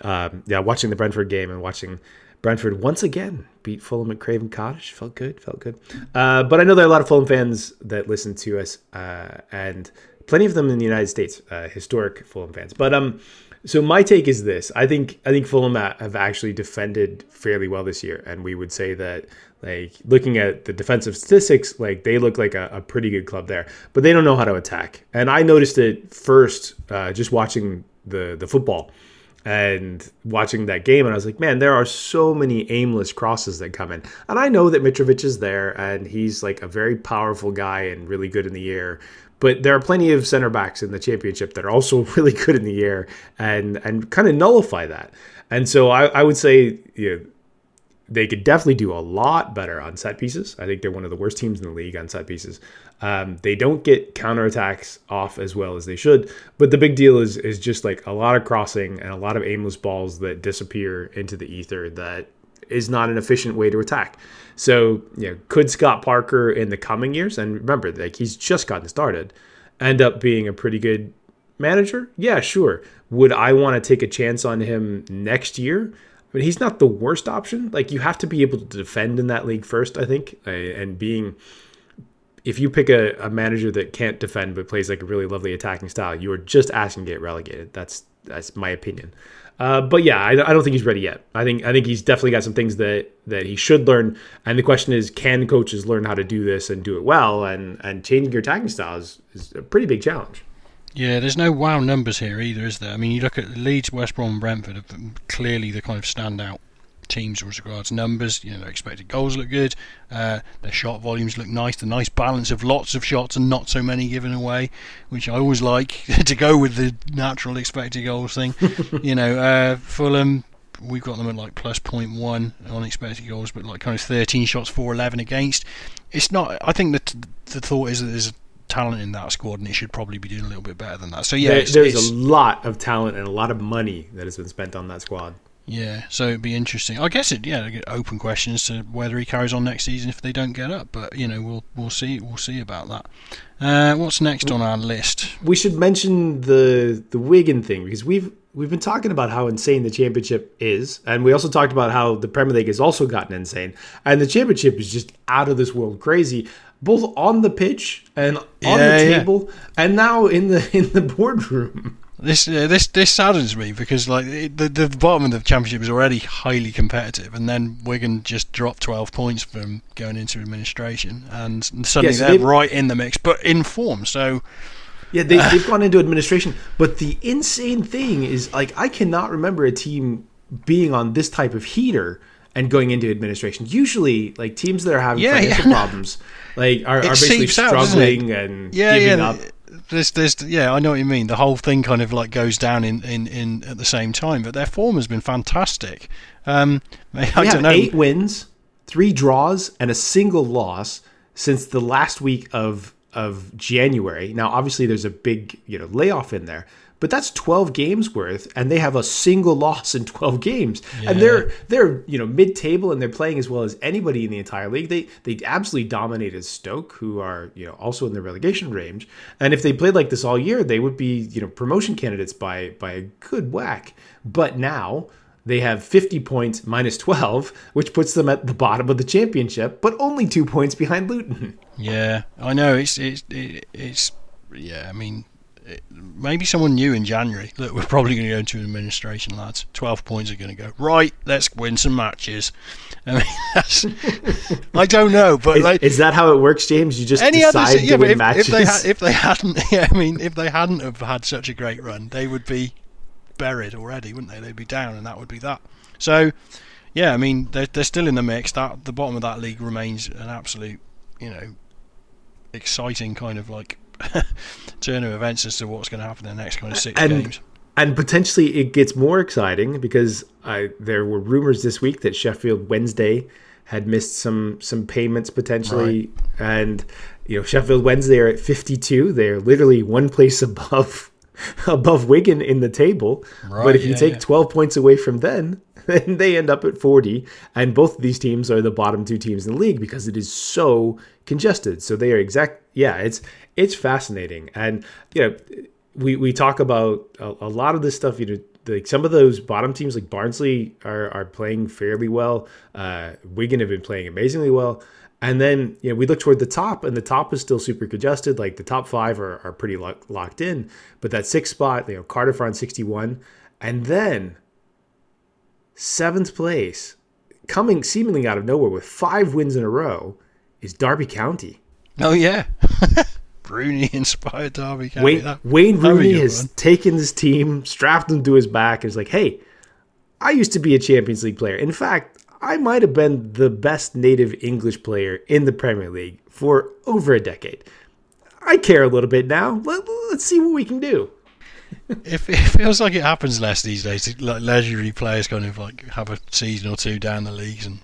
watching the Brentford game and watching Brentford once again beat Fulham at Craven Cottage felt good. But I know there are a lot of Fulham fans that listen to us, and plenty of them in the United States, historic Fulham fans. But so my take is this: I think Fulham have actually defended fairly well this year, and we would say that, looking at the defensive statistics, they look like a pretty good club there. But they don't know how to attack, and I noticed it first just watching the football and watching that game, and I was like, man, there are so many aimless crosses that come in. And I know that Mitrovic is there, and he's a very powerful guy and really good in the air. But there are plenty of center backs in the Championship that are also really good in the air and kind of nullify that. And so I would say, they could definitely do a lot better on set pieces. I think they're one of the worst teams in the league on set pieces. They don't get counterattacks off as well as they should. But the big deal is just a lot of crossing and a lot of aimless balls that disappear into the ether that is not an efficient way to attack. So, could Scott Parker in the coming years, and remember, he's just gotten started, end up being a pretty good manager? Yeah, sure. Would I want to take a chance on him next year? But he's not the worst option. You have to be able to defend in that league first, I think. And if you pick a manager that can't defend but plays a really lovely attacking style, you are just asking to get relegated. That's my opinion. But yeah, I don't think he's ready yet. I think he's definitely got some things that he should learn. And the question is, can coaches learn how to do this and do it well? And changing your attacking style is a pretty big challenge. Yeah, there's no wow numbers here either, is there? I mean, you look at Leeds, West Brom, and Brentford are clearly the kind of standout teams as regards numbers. Their expected goals look good. Their shot volumes look nice. The nice balance of lots of shots and not so many given away, which I always like to go with the natural expected goals thing. Fulham, we've got them at plus 0.1 on expected goals, but 13 shots, 4-11 against. It's not. I think that the thought is that there's talent in that squad, and it should probably be doing a little bit better than that. So yeah, there's a lot of talent and a lot of money that has been spent on that squad. Yeah, so it'd be interesting. I guess open questions to whether he carries on next season if they don't get up, but we'll see. We'll see about that. What's next on our list? We should mention the Wigan thing, because we've been talking about how insane the Championship is, and we also talked about how the Premier League has also gotten insane, and the Championship is just out of this world crazy, both on the pitch and on the table, and now in the boardroom. This saddens me, because the bottom of the Championship is already highly competitive, and then Wigan just dropped 12 points from going into administration, and suddenly they're right in the mix, but in form. So yeah, they've gone into administration. But the insane thing is, I cannot remember a team being on this type of heater and going into administration. Usually, teams that are having financial problems are basically struggling and giving up. I know what you mean. The whole thing kind of goes down in at the same time, but their form has been fantastic. I don't know. 8 wins, 3 draws, and a single loss since the last week of January. Now, obviously, there's a big layoff in there, But that's 12 games worth, and they have a single loss in 12 games. Yeah. And they're mid-table, and they're playing as well as anybody in the entire league. They absolutely dominated Stoke, who are also in the relegation range. And if they played like this all year, they would be promotion candidates by a good whack. But now they have 50 points minus 12, which puts them at the bottom of the championship, but only 2 points behind Luton. Yeah, I know. Maybe someone new in January. Look, we're probably going to go into administration, lads. 12 points are going to go. Right, let's win some matches. I mean, I don't know, but is that how it works, James? You just decide to win matches. If they hadn't have had such a great run, they would be buried already, wouldn't they? They'd be down, and that would be that. So, yeah, I mean, they're still in the mix. That the bottom of that league remains an absolute, exciting kind of like. Turn of events as to what's going to happen in the next kind of six games. And potentially it gets more exciting because there were rumours this week that Sheffield Wednesday had missed some payments potentially. Right. And, Sheffield Wednesday are at 52. They're literally one place above Wigan in the table. Right, but if you take 12 points away from then they end up at 40. And both of these teams are the bottom two teams in the league because it is so congested. So they are it's fascinating. And, we talk about a lot of this stuff, like some of those bottom teams like Barnsley are playing fairly well. Wigan have been playing amazingly well. And then, we look toward the top, and the top is still super congested. Like, the top five are pretty locked in. But that sixth spot, Cardiff are on 61. And then, seventh place, coming seemingly out of nowhere with 5 wins in a row, is Derby County. Oh, yeah. Rooney-inspired Derby County. Wayne Rooney has taken this team, strapped them to his back, and is like, hey, I used to be a Champions League player. In fact, I might have been the best native English player in the Premier League for over a decade. I care a little bit now. Let's see what we can do. It feels like it happens less these days. Like legendary players kind of like have a season or two down the leagues and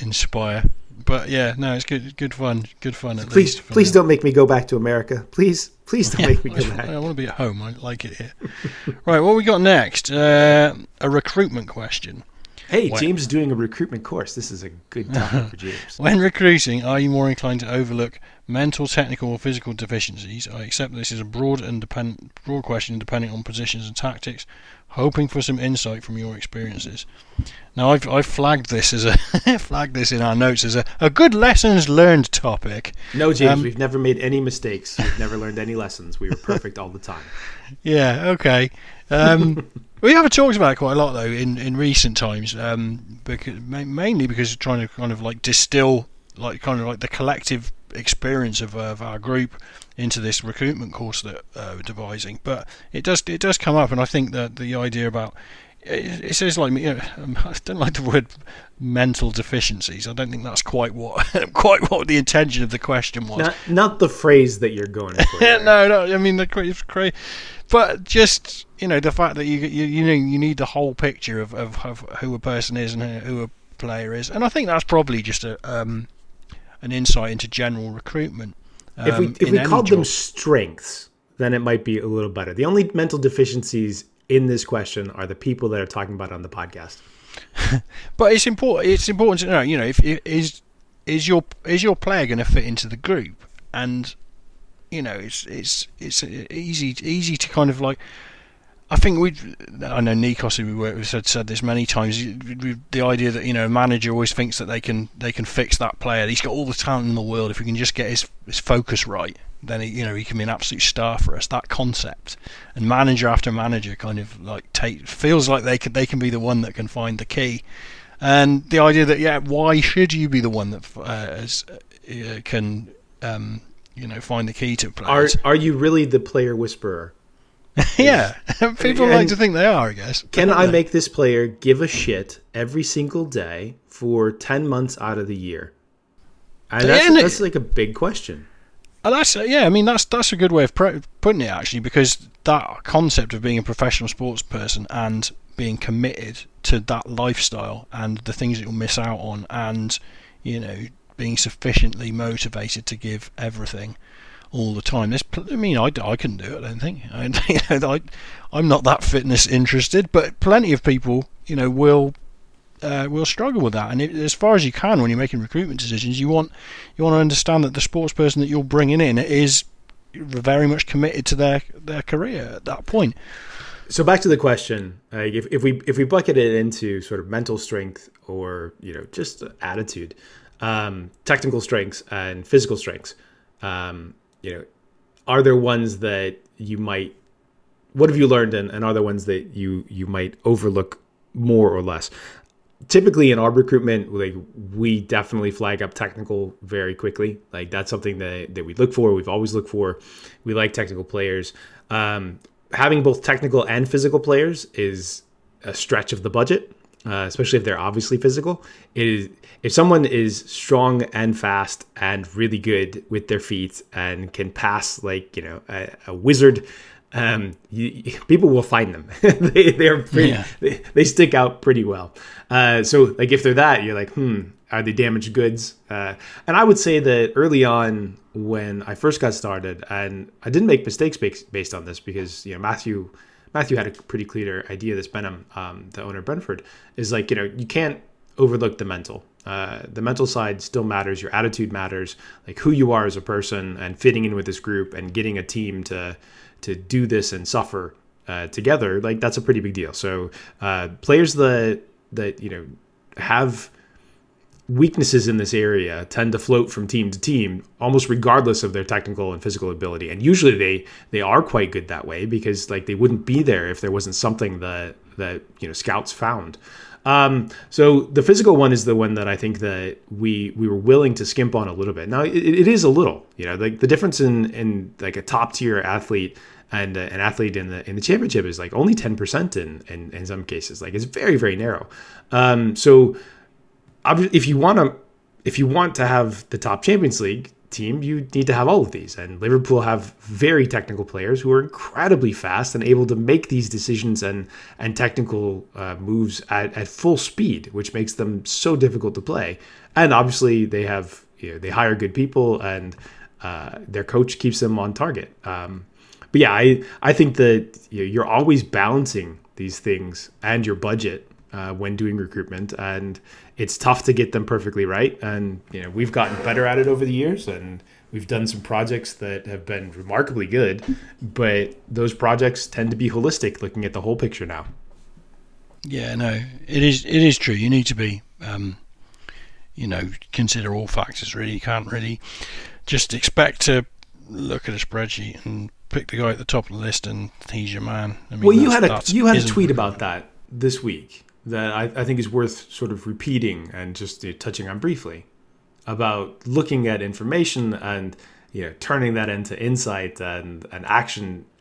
inspire. But yeah, no, it's good. Good fun. Please don't make me go back to America. Please don't make me go back. I want to be at home. I like it here. Right, what we got next? A recruitment question. Hey, James is doing a recruitment course. This is a good topic for James. When recruiting, are you more inclined to overlook mental, technical, or physical deficiencies? I accept this is a broad question depending on positions and tactics, hoping for some insight from your experiences. Now, I've flagged this in our notes as a good lessons learned topic. No, James, we've never made any mistakes. We've never learned any lessons. We were perfect all the time. Yeah, okay. We haven't talked about it quite a lot though in recent times, because we're trying to kind of like distill like kind of like the collective experience of our group into this recruitment course that we're devising. But it does come up, and I think that the idea about it says like I don't like the word mental deficiencies. I don't think that's quite what the intention of the question was. Not the phrase that you're going for. No. I mean it's crazy. But just the fact that you need the whole picture of who a person is and who a player is, and I think that's probably just an insight into general recruitment. If we called them strengths, then it might be a little better. The only mental deficiencies in this question are the people that are talking about it on the podcast. But it's important. It's important to know. Is your player going to fit into the group? And it's easy to kind of like. I think I know Nikos, who we work with, had said this many times. The idea that a manager always thinks that they can fix that player. He's got all the talent in the world. If we can just get his focus right, then he can be an absolute star for us. That concept, and manager after manager kind of like feels like they can be the one that can find the key. And the idea that why should you be the one that can find the key to players? Are you really the player whisperer? Yeah, people like to think they are, I guess. Can I make this player give a shit every single day for 10 months out of the year? And that's like a big question. And that's a good way of putting it, actually, because that concept of being a professional sports person and being committed to that lifestyle and the things that you'll miss out on and, being sufficiently motivated to give everything, all the time. I couldn't do it, I don't think. I'm not that fitness interested, but plenty of people, you know, will struggle with that. And as far as you can, when you're making recruitment decisions, you want to understand that the sports person that you're bringing in is very much committed to their career at that point. So back to the question, if we bucket it into sort of mental strength or, you know, just attitude, technical strengths and physical strengths, you know, are there ones that you might, what have you learned, and are there ones that you might overlook more or less? Typically in our recruitment, like, we definitely flag up technical very quickly. Like, that's something that we look for. We've always looked for. We like technical players. Having both technical and physical players is a stretch of the budget, especially if they're obviously physical. If someone is strong and fast and really good with their feet and can pass like, you know, a wizard, people will find them. They stick out pretty well. So like, if they're that, you're like, are they damaged goods? And I would say that early on when I first got started, and I didn't make mistakes based on this, because, you know, Matthew had a pretty clear idea. This Benham, the owner of Brentford, is like, you know, you can't overlook the mental. The mental side still matters. Your attitude matters. Like, who you are as a person and fitting in with this group and getting a team to do this and suffer together, like, that's a pretty big deal. So players that you know have weaknesses in this area tend to float from team to team, almost regardless of their technical and physical ability. And usually they are quite good that way, because like, they wouldn't be there if there wasn't something that you know, scouts found. So the physical one is the one that I think that we were willing to skimp on a little bit. Now it is a little, you know, like the difference in like a top tier athlete and an athlete in the championship is like only 10% in some cases. Like, it's very, very narrow. So if you want to have the top Champions League team, you need to have all of these. And Liverpool have very technical players who are incredibly fast and able to make these decisions and technical moves at full speed, which makes them so difficult to play. And obviously they have, you know, they hire good people, and their coach keeps them on target. But yeah, I think that, you know, you're always balancing these things and your budget when doing recruitment, and it's tough to get them perfectly right. And, you know, we've gotten better at it over the years, and we've done some projects that have been remarkably good, but those projects tend to be holistic, looking at the whole picture now. Yeah, no, it is true. You need to be, you know, consider all factors really. You can't really just expect to look at a spreadsheet and pick the guy at the top of the list and he's your man. I mean, well, you had a tweet about that this week that I think is worth sort of repeating and just, you know, touching on briefly, about looking at information and, you know, turning that into insight and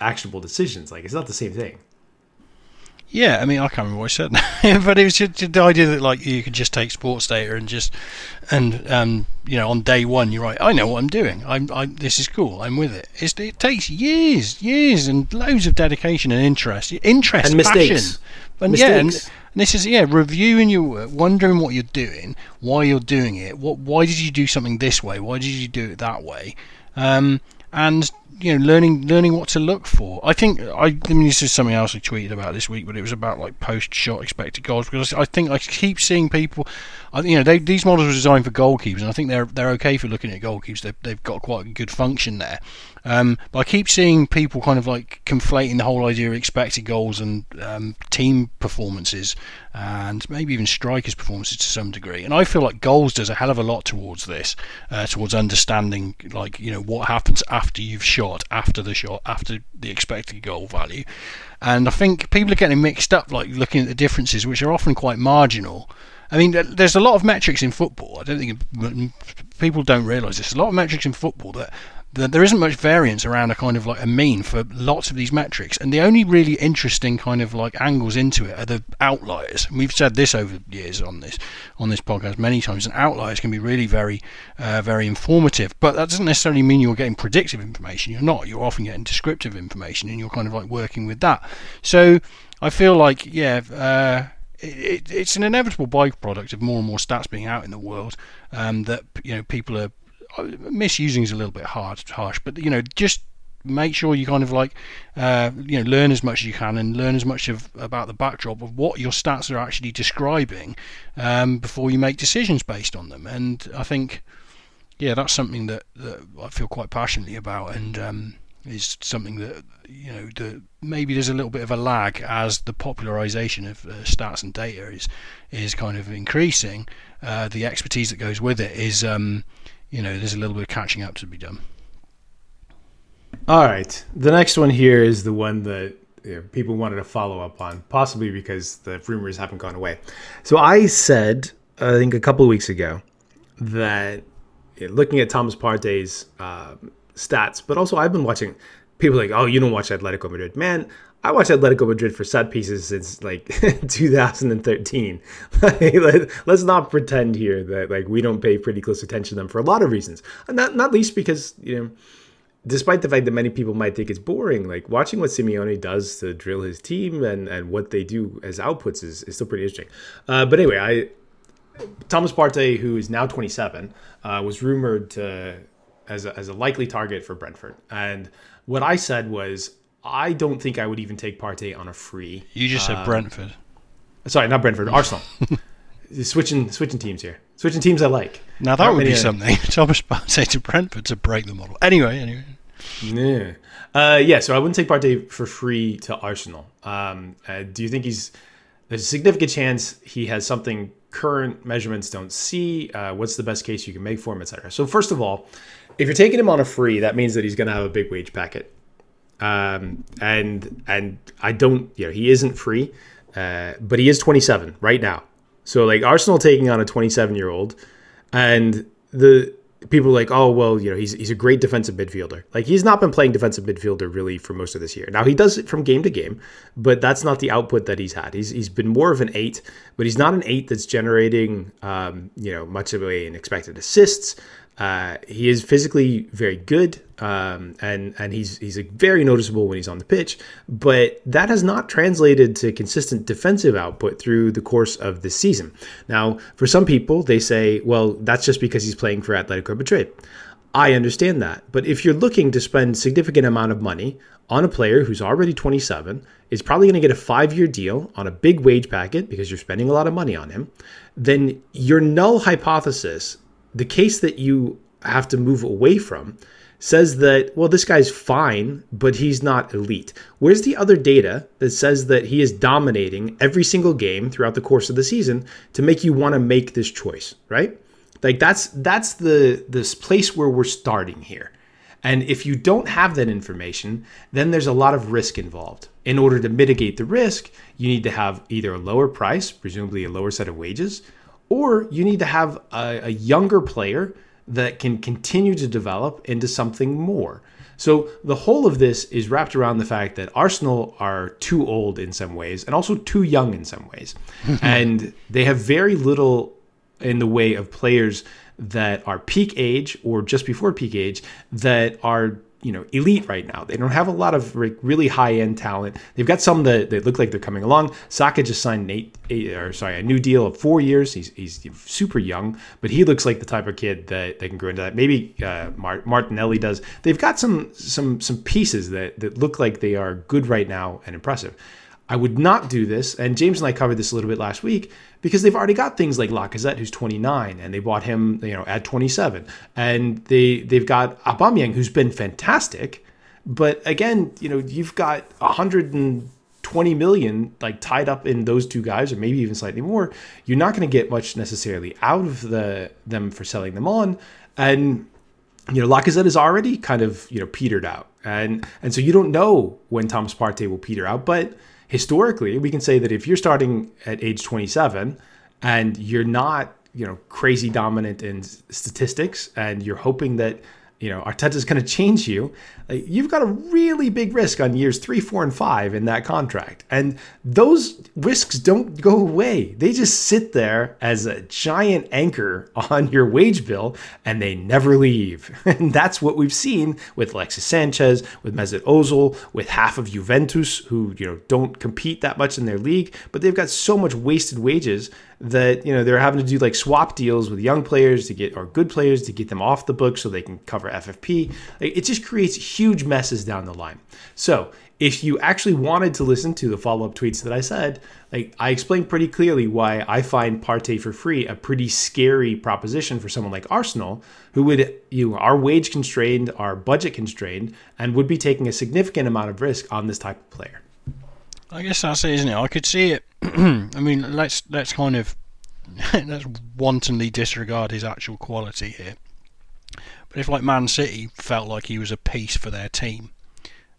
actionable decisions. Like, it's not the same thing. Yeah, I mean, I can't remember what I said, but it was just the idea that, like, you could just take sports data and just, you know, on day one, you're right, I know what I'm doing. This is cool. I'm with it. It takes years and loads of dedication and interest and passion. Mistakes. And this is, reviewing your work, wondering what you're doing, why you're doing it. Why did you do something this way? Why did you do it that way? And, you know, learning what to look for. I think this is something else I tweeted about this week, but it was about like post-shot expected goals, because I think I keep seeing people, you know, these models were designed for goalkeepers, and I think they're okay for looking at goalkeepers. They've got quite a good function there. But I keep seeing people kind of like conflating the whole idea of expected goals and team performances, and maybe even strikers' performances to some degree. And I feel like goals does a hell of a lot towards this, towards understanding, like, you know, what happens after you've shot, after the shot, after the expected goal value. And I think people are getting mixed up, like looking at the differences, which are often quite marginal. I mean, there's a lot of metrics in football. I don't think people don't realise this. There's a lot of metrics in football that there isn't much variance around, a kind of like a mean for lots of these metrics, and the only really interesting kind of like angles into it are the outliers. And we've said this over the years on this podcast many times, and outliers can be really very very informative, but that doesn't necessarily mean you're getting predictive information. You're often getting descriptive information, and you're kind of like working with that. So I feel like it's an inevitable byproduct of more and more stats being out in the world, that, you know, people are misusing is a little bit harsh, but you know, just make sure you kind of like learn as much as you can and learn as much about the backdrop of what your stats are actually describing before you make decisions based on them. And I think that's something that I feel quite passionately about, and is something that maybe there's a little bit of a lag as the popularization of stats and data is kind of increasing. The expertise that goes with it is there's a little bit of catching up to be done. All right, the next one here is the one that people wanted to follow up on, possibly because the rumors haven't gone away. So I said, I think a couple of weeks ago, that looking at Thomas Partey's stats, but also I've been watching people like, oh, you don't watch Atletico Madrid. Man, I watched Atletico Madrid for set pieces since like 2013. Let's not pretend here that like we don't pay pretty close attention to them for a lot of reasons. Not least because, despite the fact that many people might think it's boring, like watching what Simeone does to drill his team and what they do as outputs is still pretty interesting. But anyway, Thomas Partey, who is now 27, was rumored to as a likely target for Brentford. And what I said was, I don't think I would even take Partey on a free. You just said Brentford. Sorry, not Brentford, Arsenal. Switching teams here. Switching teams I like. Now that would be something. Thomas Partey to Brentford to break the model. Anyway. Yeah. So I wouldn't take Partey for free to Arsenal. Do you think there's a significant chance he has something current measurements don't see? What's the best case you can make for him, etc.? So first of all, if you're taking him on a free, that means that he's going to have a big wage packet. And I don't, he isn't free, but he is 27 right now. So like Arsenal taking on a 27-year-old, and the people are like, oh, well, he's a great defensive midfielder. Like he's not been playing defensive midfielder really for most of this year. Now he does it from game to game, but that's not the output that he's had. He's been more of an 8, but he's not an 8 that's generating, much of an expected assists. He is physically very good, and he's very noticeable when he's on the pitch, but that has not translated to consistent defensive output through the course of this season. Now, for some people, they say, well, that's just because he's playing for Atletico Madrid. I understand that, but if you're looking to spend significant amount of money on a player who's already 27, is probably going to get a 5-year deal on a big wage packet because you're spending a lot of money on him, then your null hypothesis, the case that you have to move away from, says that, well, this guy's fine, but he's not elite. Where's the other data that says that he is dominating every single game throughout the course of the season to make you want to make this choice, right? Like that's this place where we're starting here. And if you don't have that information, then there's a lot of risk involved. In order to mitigate the risk, you need to have either a lower price, presumably a lower set of wages, or you need to have a younger player that can continue to develop into something more. So the whole of this is wrapped around the fact that Arsenal are too old in some ways and also too young in some ways. And they have very little in the way of players that are peak age or just before peak age that are elite right now. They don't have a lot of really high-end talent. They've got some that look like they're coming along. Saka just signed a new deal of 4 years. He's super young, but he looks like the type of kid that they can grow into that. Maybe Martinelli does. They've got some pieces that look like they are good right now and impressive. I would not do this, and James and I covered this a little bit last week, because they've already got things like Lacazette, who's 29, and they bought him, at 27. And they've got Aubameyang, who's been fantastic, but again, you've got 120 million like tied up in those two guys, or maybe even slightly more. You're not going to get much necessarily out of them for selling them on, and Lacazette is already kind of petered out, and so you don't know when Thomas Partey will peter out, but historically, we can say that if you're starting at age 27 and you're not, crazy dominant in statistics and you're hoping that, Arteta's going to change you, you've got a really big risk on years 3, 4, and 5 in that contract. And those risks don't go away. They just sit there as a giant anchor on your wage bill and they never leave. And that's what we've seen with Alexis Sanchez, with Mesut Ozil, with half of Juventus, who, don't compete that much in their league, but they've got so much wasted wages that, you know, they're having to do like swap deals with young players to get, or good players to get them off the book so they can cover FFP. It just creates huge messes down the line. So if you actually wanted to listen to the follow-up tweets that I said, like, I explained pretty clearly why I find Partey for free a pretty scary proposition for someone like Arsenal, who would, you know, are wage constrained, are budget constrained, and would be taking a significant amount of risk on this type of player. I guess that's it, isn't it? I could see it. I mean, let's kind of let's wantonly disregard his actual quality here. But if like Man City felt like he was a piece for their team,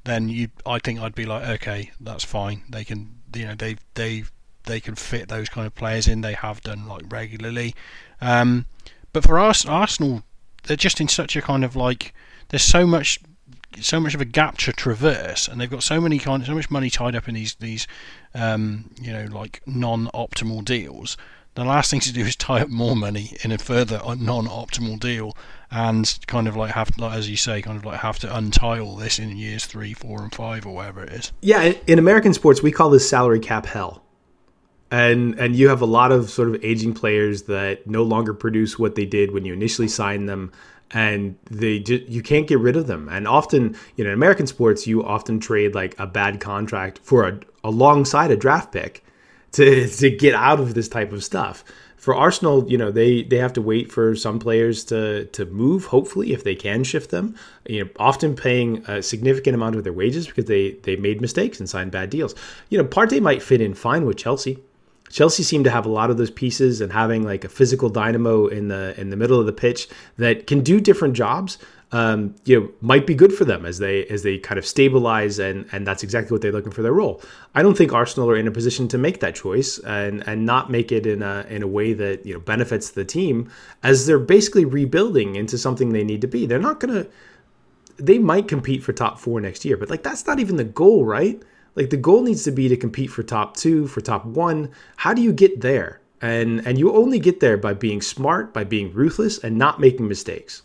then I think I'd be like, okay, that's fine. They can, you know, they can fit those kind of players in. They have done like regularly. But for Arsenal, they're just in such a kind of like, there's so much of a gap to traverse, and they've got so much money tied up in these you know, like non-optimal deals. The last thing to do is tie up more money in a further non-optimal deal, and kind of like have to untie all this in years 3, 4, and 5 or whatever it is. Yeah, in American sports we call this salary cap hell, and you have a lot of sort of aging players that no longer produce what they did when you initially signed them. And you can't get rid of them. And often, you know, in American sports, you often trade like a bad contract for alongside a draft pick to get out of this type of stuff. For Arsenal, you know, they have to wait for some players to move, hopefully, if they can shift them, you know, often paying a significant amount of their wages because they made mistakes and signed bad deals. You know, Partey might fit in fine with Chelsea. Chelsea seem to have a lot of those pieces, and having like a physical dynamo in the middle of the pitch that can do different jobs, you know, might be good for them as they kind of stabilize, and that's exactly what they're looking for their role. I don't think Arsenal are in a position to make that choice and not make it in a way that, you know, benefits the team, as they're basically rebuilding into something they need to be. They're not gonna. They might compete for top 4 next year, but like that's not even the goal, right? Like the goal needs to be to compete for top 2, for top 1. How do you get there? And you only get there by being smart, by being ruthless, and not making mistakes.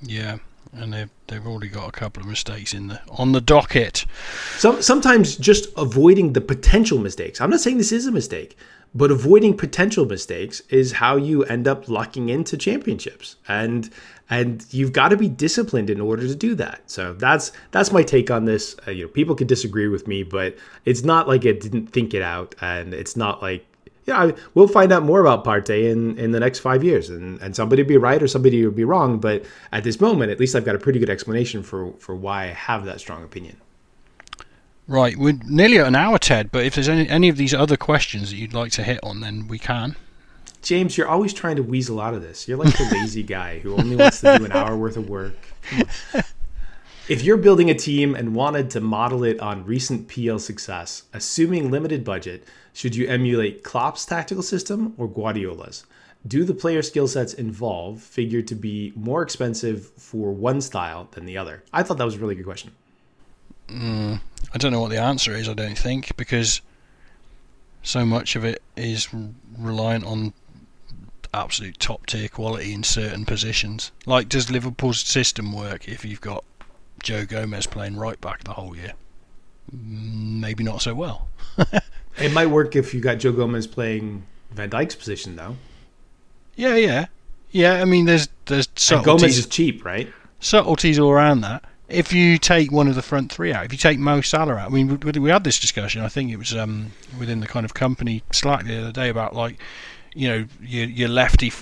Yeah, and they've already got a couple of mistakes on the docket. Sometimes just avoiding the potential mistakes. I'm not saying this is a mistake, but avoiding potential mistakes is how you end up locking into championships. And you've got to be disciplined in order to do that. So that's my take on this. You know, people could disagree with me, but it's not like I didn't think it out, and it's not like, yeah, we'll find out more about Partey in the next 5 years, and somebody will be right or somebody will be wrong. But at this moment, at least I've got a pretty good explanation for why I have that strong opinion. Right, we're nearly at an hour, Ted, but if there's any of these other questions that you'd like to hit on, then we can. James, you're always trying to weasel out of this. You're like the lazy guy who only wants to do an hour worth of work. If you're building a team and wanted to model it on recent PL success, assuming limited budget, should you emulate Klopp's tactical system or Guardiola's? Do the player skill sets involved figure to be more expensive for one style than the other? I thought that was a really good question. I don't know what the answer is, I don't think, because so much of it is reliant on absolute top-tier quality in certain positions. Like, does Liverpool's system work if you've got Joe Gomez playing right back the whole year? Maybe not so well. It might work if you got Joe Gomez playing Van Dijk's position, though. Yeah. I mean, there's subtleties. And Gomez is cheap, right? Subtleties all around that. If you take one of the front three out, if you take Mo Salah out, I mean, we had this discussion. I think it was within the kind of company Slack the other day about, like, you know, your lefty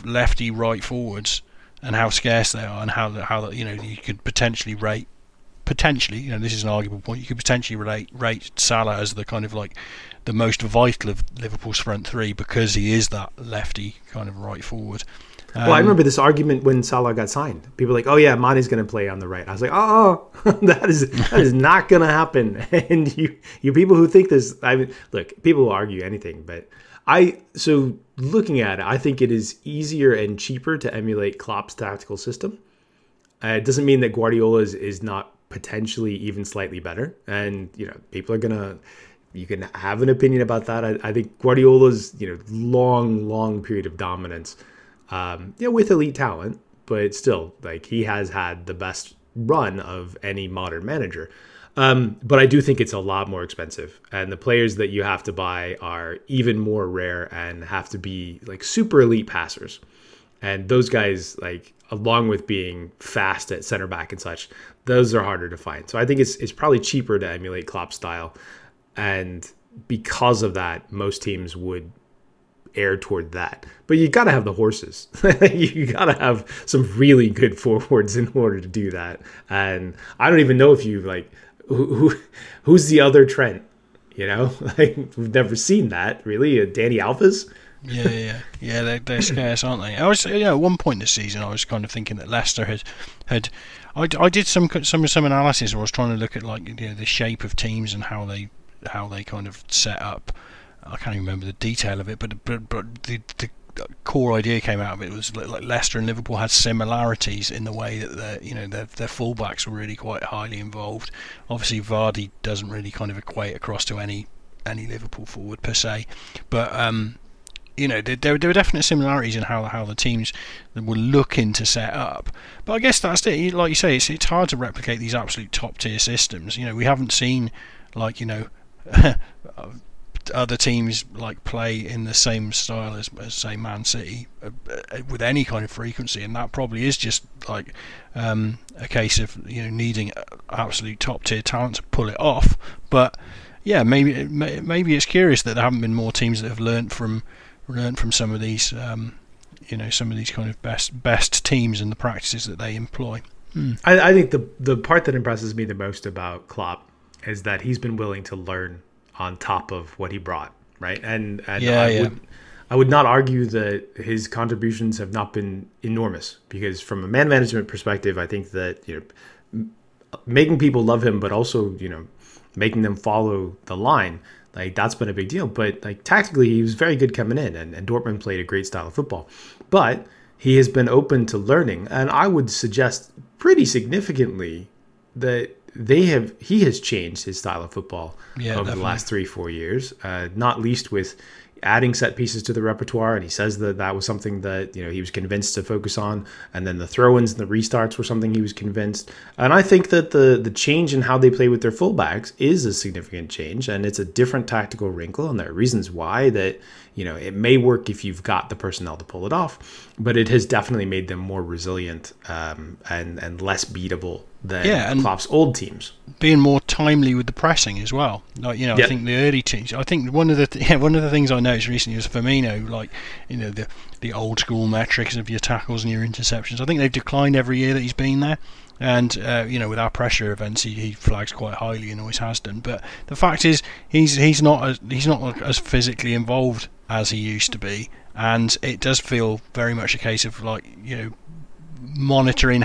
right forwards and how scarce they are, and how you know, you could potentially, you know, this is an arguable point. You could potentially rate Salah as the kind of like the most vital of Liverpool's front three because he is that lefty kind of right forward. Well, I remember this argument when Salah got signed. People were like, oh yeah, Mane's going to play on the right. I was like, oh, that is not going to happen. And you people who think this, I mean, look, people will argue anything, but so looking at it, I think it is easier and cheaper to emulate Klopp's tactical system. It doesn't mean that Guardiola's is not potentially even slightly better. And, you know, people are you can have an opinion about that. I think Guardiola's, you know, long period of dominance, yeah, with elite talent, but still, like, he has had the best run of any modern manager. But I do think it's a lot more expensive, and the players that you have to buy are even more rare and have to be like super elite passers. And those guys, like, along with being fast at center back and such, those are harder to find. So I think it's probably cheaper to emulate Klopp's style. And because of that, most teams would air toward that. But you got to have the horses. You got to have some really good forwards in order to do that. And I don't even know if you, like, who's the other Trent? You know, like, we've never seen that, really. Danny Alves? Yeah. They're scarce, aren't they? I was, at one point this season, I was kind of thinking that Leicester had. I did some analysis. Where I was trying to look at, like, the shape of teams and how they kind of set up. I can't even remember the detail of it, but the core idea came out of it was like Leicester and Liverpool had similarities in the way that their fullbacks were really quite highly involved. Obviously, Vardy doesn't really kind of equate across to any Liverpool forward per se, but there were definite similarities in how the teams were looking to set up. But I guess that's it. Like you say, it's hard to replicate these absolute top tier systems. We haven't seen other teams play in the same style as say Man City with any kind of frequency, and that probably is just a case of needing absolute top tier talent to pull it off. But yeah, maybe it's curious that there haven't been more teams that have learned from some of these kind of best teams and the practices that they employ. I think the part that impresses me the most about Klopp is that he's been willing to learn on top of what he brought, right? I would not argue that his contributions have not been enormous, because from a man management perspective, I think that making people love him, but also making them follow the line, like, that's been a big deal. But tactically, he was very good coming in, and Dortmund played a great style of football. But he has been open to learning, and I would suggest pretty significantly that he has changed his style of football over the last 3-4 years, not least with adding set pieces to the repertoire. And he says that was something that he was convinced to focus on, and then the throw-ins and the restarts were something he was convinced. And I think that the change in how they play with their fullbacks is a significant change, and it's a different tactical wrinkle, and there are reasons why that it may work if you've got the personnel to pull it off, but it has definitely made them more resilient and less beatable than Klopp's old teams. Being more timely with the pressing as well. I think the early teams. I think one of the things I noticed recently was Firmino, the old school metrics of your tackles and your interceptions. I think they've declined every year that he's been there. And, with our pressure events, he flags quite highly and always has done. But the fact is, he's not as physically involved as he used to be. And it does feel very much a case of, monitoring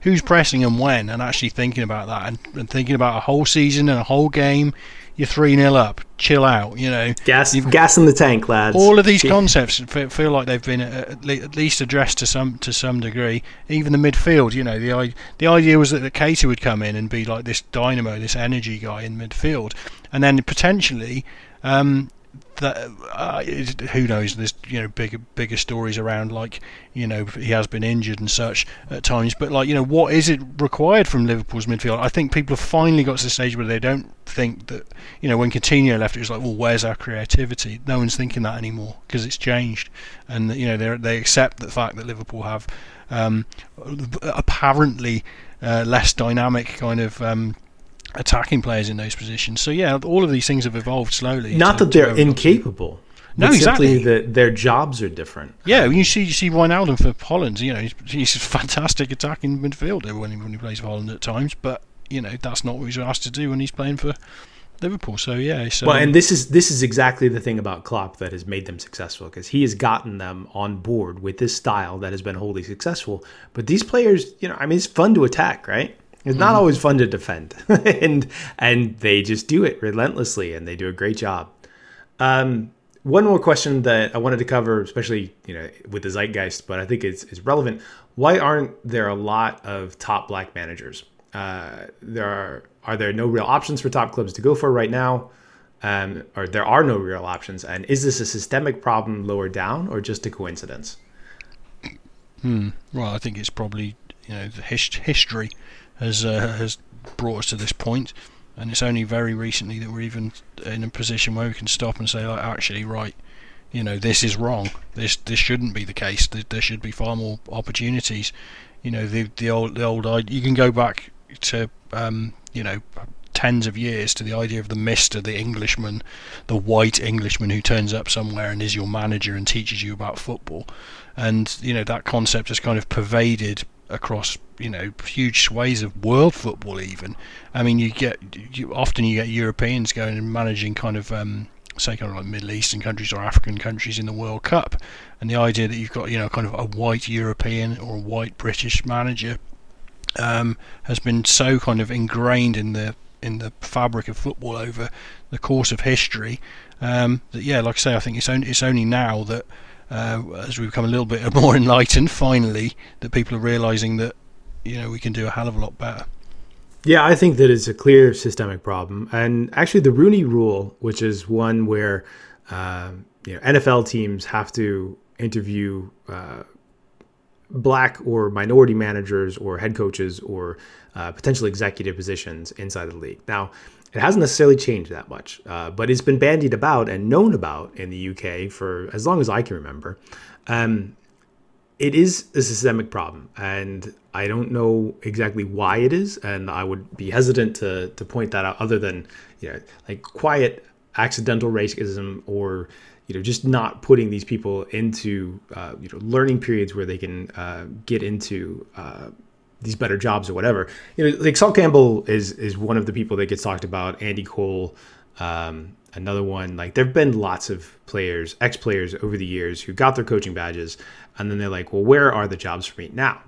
who's pressing and when, and actually thinking about that and thinking about a whole season and a whole game. You're 3-0 up. Chill out, Gas in the tank, lads. All of these concepts feel like they've been at least addressed to some degree. Even the midfield, the idea was that Keita would come in and be like this dynamo, this energy guy in midfield, and then potentially who knows? There's bigger stories around, he has been injured and such at times. But what is it required from Liverpool's midfield? I think people have finally got to the stage where they don't think that when Coutinho left, it was like, well, where's our creativity? No one's thinking that anymore because it's changed, and they accept the fact that Liverpool have apparently less dynamic kind of. Attacking players in those positions. So all of these things have evolved slowly. Not that they're incapable. No, exactly. That their jobs are different. Yeah, when you see Wijnaldum for Holland, he's a fantastic attacking midfielder when he plays for Holland at times. But that's not what he's asked to do when he's playing for Liverpool. So yeah. So. Well, and this is exactly the thing about Klopp that has made them successful, because he has gotten them on board with this style that has been wholly successful. But these players, it's fun to attack, right? It's not always fun to defend, and they just do it relentlessly, and they do a great job. One more question that I wanted to cover, especially with the zeitgeist, but I think it's relevant. Why aren't there a lot of top black managers? Are there no real options for top clubs to go for right now, or there are no real options? And is this a systemic problem lower down, or just a coincidence? Well, I think it's probably the history has brought us to this point, and it's only very recently that we're even in a position where we can stop and say, like, actually, right, you know, this is wrong. This shouldn't be the case. There should be far more opportunities. You know, the old you can go back to you know, tens of years to the idea of the mister, the Englishman, the white Englishman who turns up somewhere and is your manager and teaches you about football. And, you know, that concept has kind of pervaded across, you know, huge swathes of world football even. I mean, you often get Europeans going and managing kind of say kind of like Middle Eastern countries or African countries in the World Cup, and the idea that you've got, you know, kind of a white European or a white British manager has been so kind of ingrained in the fabric of football over the course of history that, yeah, like I say, I think it's only now that as we become a little bit more enlightened finally, that people are realising that, you know, we can do a hell of a lot better. Yeah, I think that it's a clear systemic problem. And actually the Rooney Rule, which is one where you know, NFL teams have to interview black or minority managers or head coaches or potential executive positions inside the league. Now, it hasn't necessarily changed that much, but it's been bandied about and known about in the UK for as long as I can remember. It is a systemic problem, and I don't know exactly why it is, and I would be hesitant to point that out, other than, you know, like quiet accidental racism, or, you know, just not putting these people into you know, learning periods where they can get into these better jobs or whatever. You know, like Sol Campbell is one of the people that gets talked about. Andy Cole, another one. Like, there've been lots of players, ex-players over the years who got their coaching badges, and then they're like, well, where are the jobs for me now?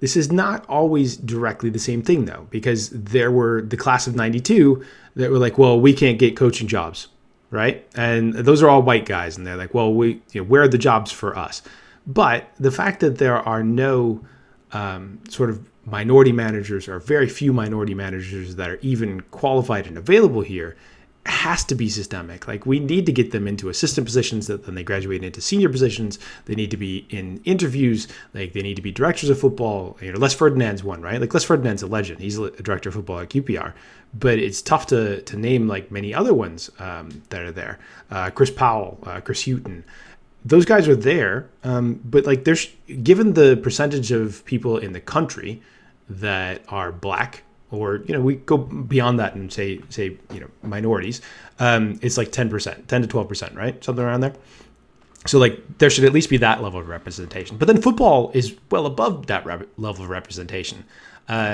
This is not always directly the same thing, though, because there were the class of 92 that were like, well, we can't get coaching jobs, right? And those are all white guys, and they're like, well, we, you know, where are the jobs for us? But the fact that there are no sort of minority managers, or very few minority managers that are even qualified and available here, has to be systemic. Like, we need to get them into assistant positions, that then they graduate into senior positions. They need to be in interviews. Like, they need to be directors of football. You know, Les Ferdinand's one, right? Like, Les Ferdinand's a legend. He's a director of football at QPR, but it's tough to name like many other ones that are there. Chris Powell, Chris Hughton. Those guys are there, but like, there's, given the percentage of people in the country that are black, or, you know, we go beyond that and say, you know, minorities, it's like 10%, 10 to 12%, right? Something around there. So like, there should at least be that level of representation. But then football is well above that level of representation.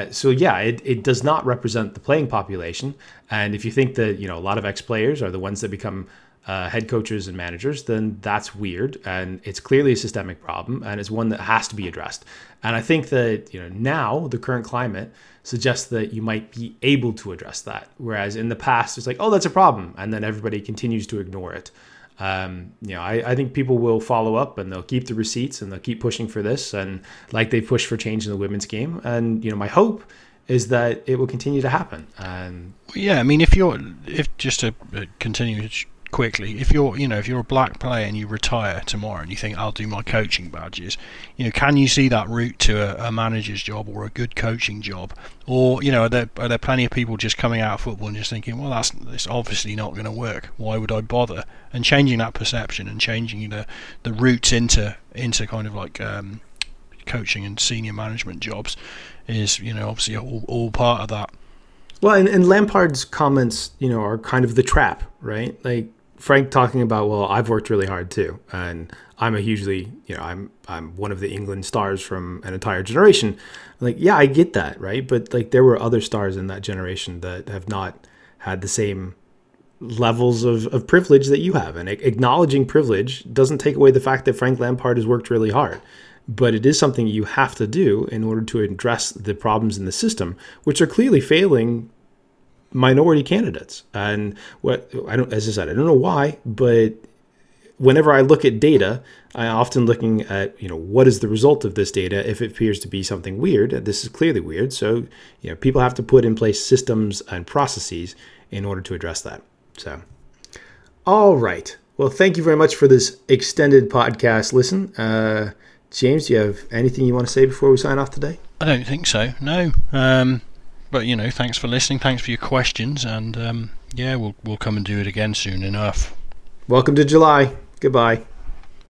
So yeah, it does not represent the playing population. And if you think that, you know, a lot of ex-players are the ones that become head coaches and managers, then that's weird. And it's clearly a systemic problem, and it's one that has to be addressed. And I think that, you know, now the current climate suggests that you might be able to address that. Whereas in the past, it's like, oh, that's a problem, and then everybody continues to ignore it. You know, I think people will follow up, and they'll keep the receipts, and they'll keep pushing for this. And like, they push for change in the women's game. And, you know, my hope is that it will continue to happen. And yeah, I mean, if just to continue quickly, if you're a black player and you retire tomorrow and you think, I'll do my coaching badges, you know, can you see that route to a manager's job or a good coaching job? Or, you know, are there plenty of people just coming out of football and just thinking, well, it's obviously not going to work, why would I bother? And changing that perception and changing the routes into kind of like coaching and senior management jobs is, you know, obviously all part of that. Well, and Lampard's comments, you know, are kind of the trap, right? Like, Frank talking about, well, I've worked really hard too, and I'm a hugely, you know, I'm one of the England stars from an entire generation. Like, yeah, I get that, right? But like, there were other stars in that generation that have not had the same levels of privilege that you have. And acknowledging privilege doesn't take away the fact that Frank Lampard has worked really hard. But it is something you have to do in order to address the problems in the system, which are clearly failing minority candidates. And what I don't, as I said, I don't know why, but whenever I look at data, I'm often looking at, you know, what is the result of this data? If it appears to be something weird, this is clearly weird. So, you know, people have to put in place systems and processes in order to address that. So, all right. Well, thank you very much for this extended podcast. Listen, James, do you have anything you want to say before we sign off today? I don't think so, no. But, you know, thanks for listening, thanks for your questions, and yeah, we'll come and do it again soon enough. Welcome to July. Goodbye.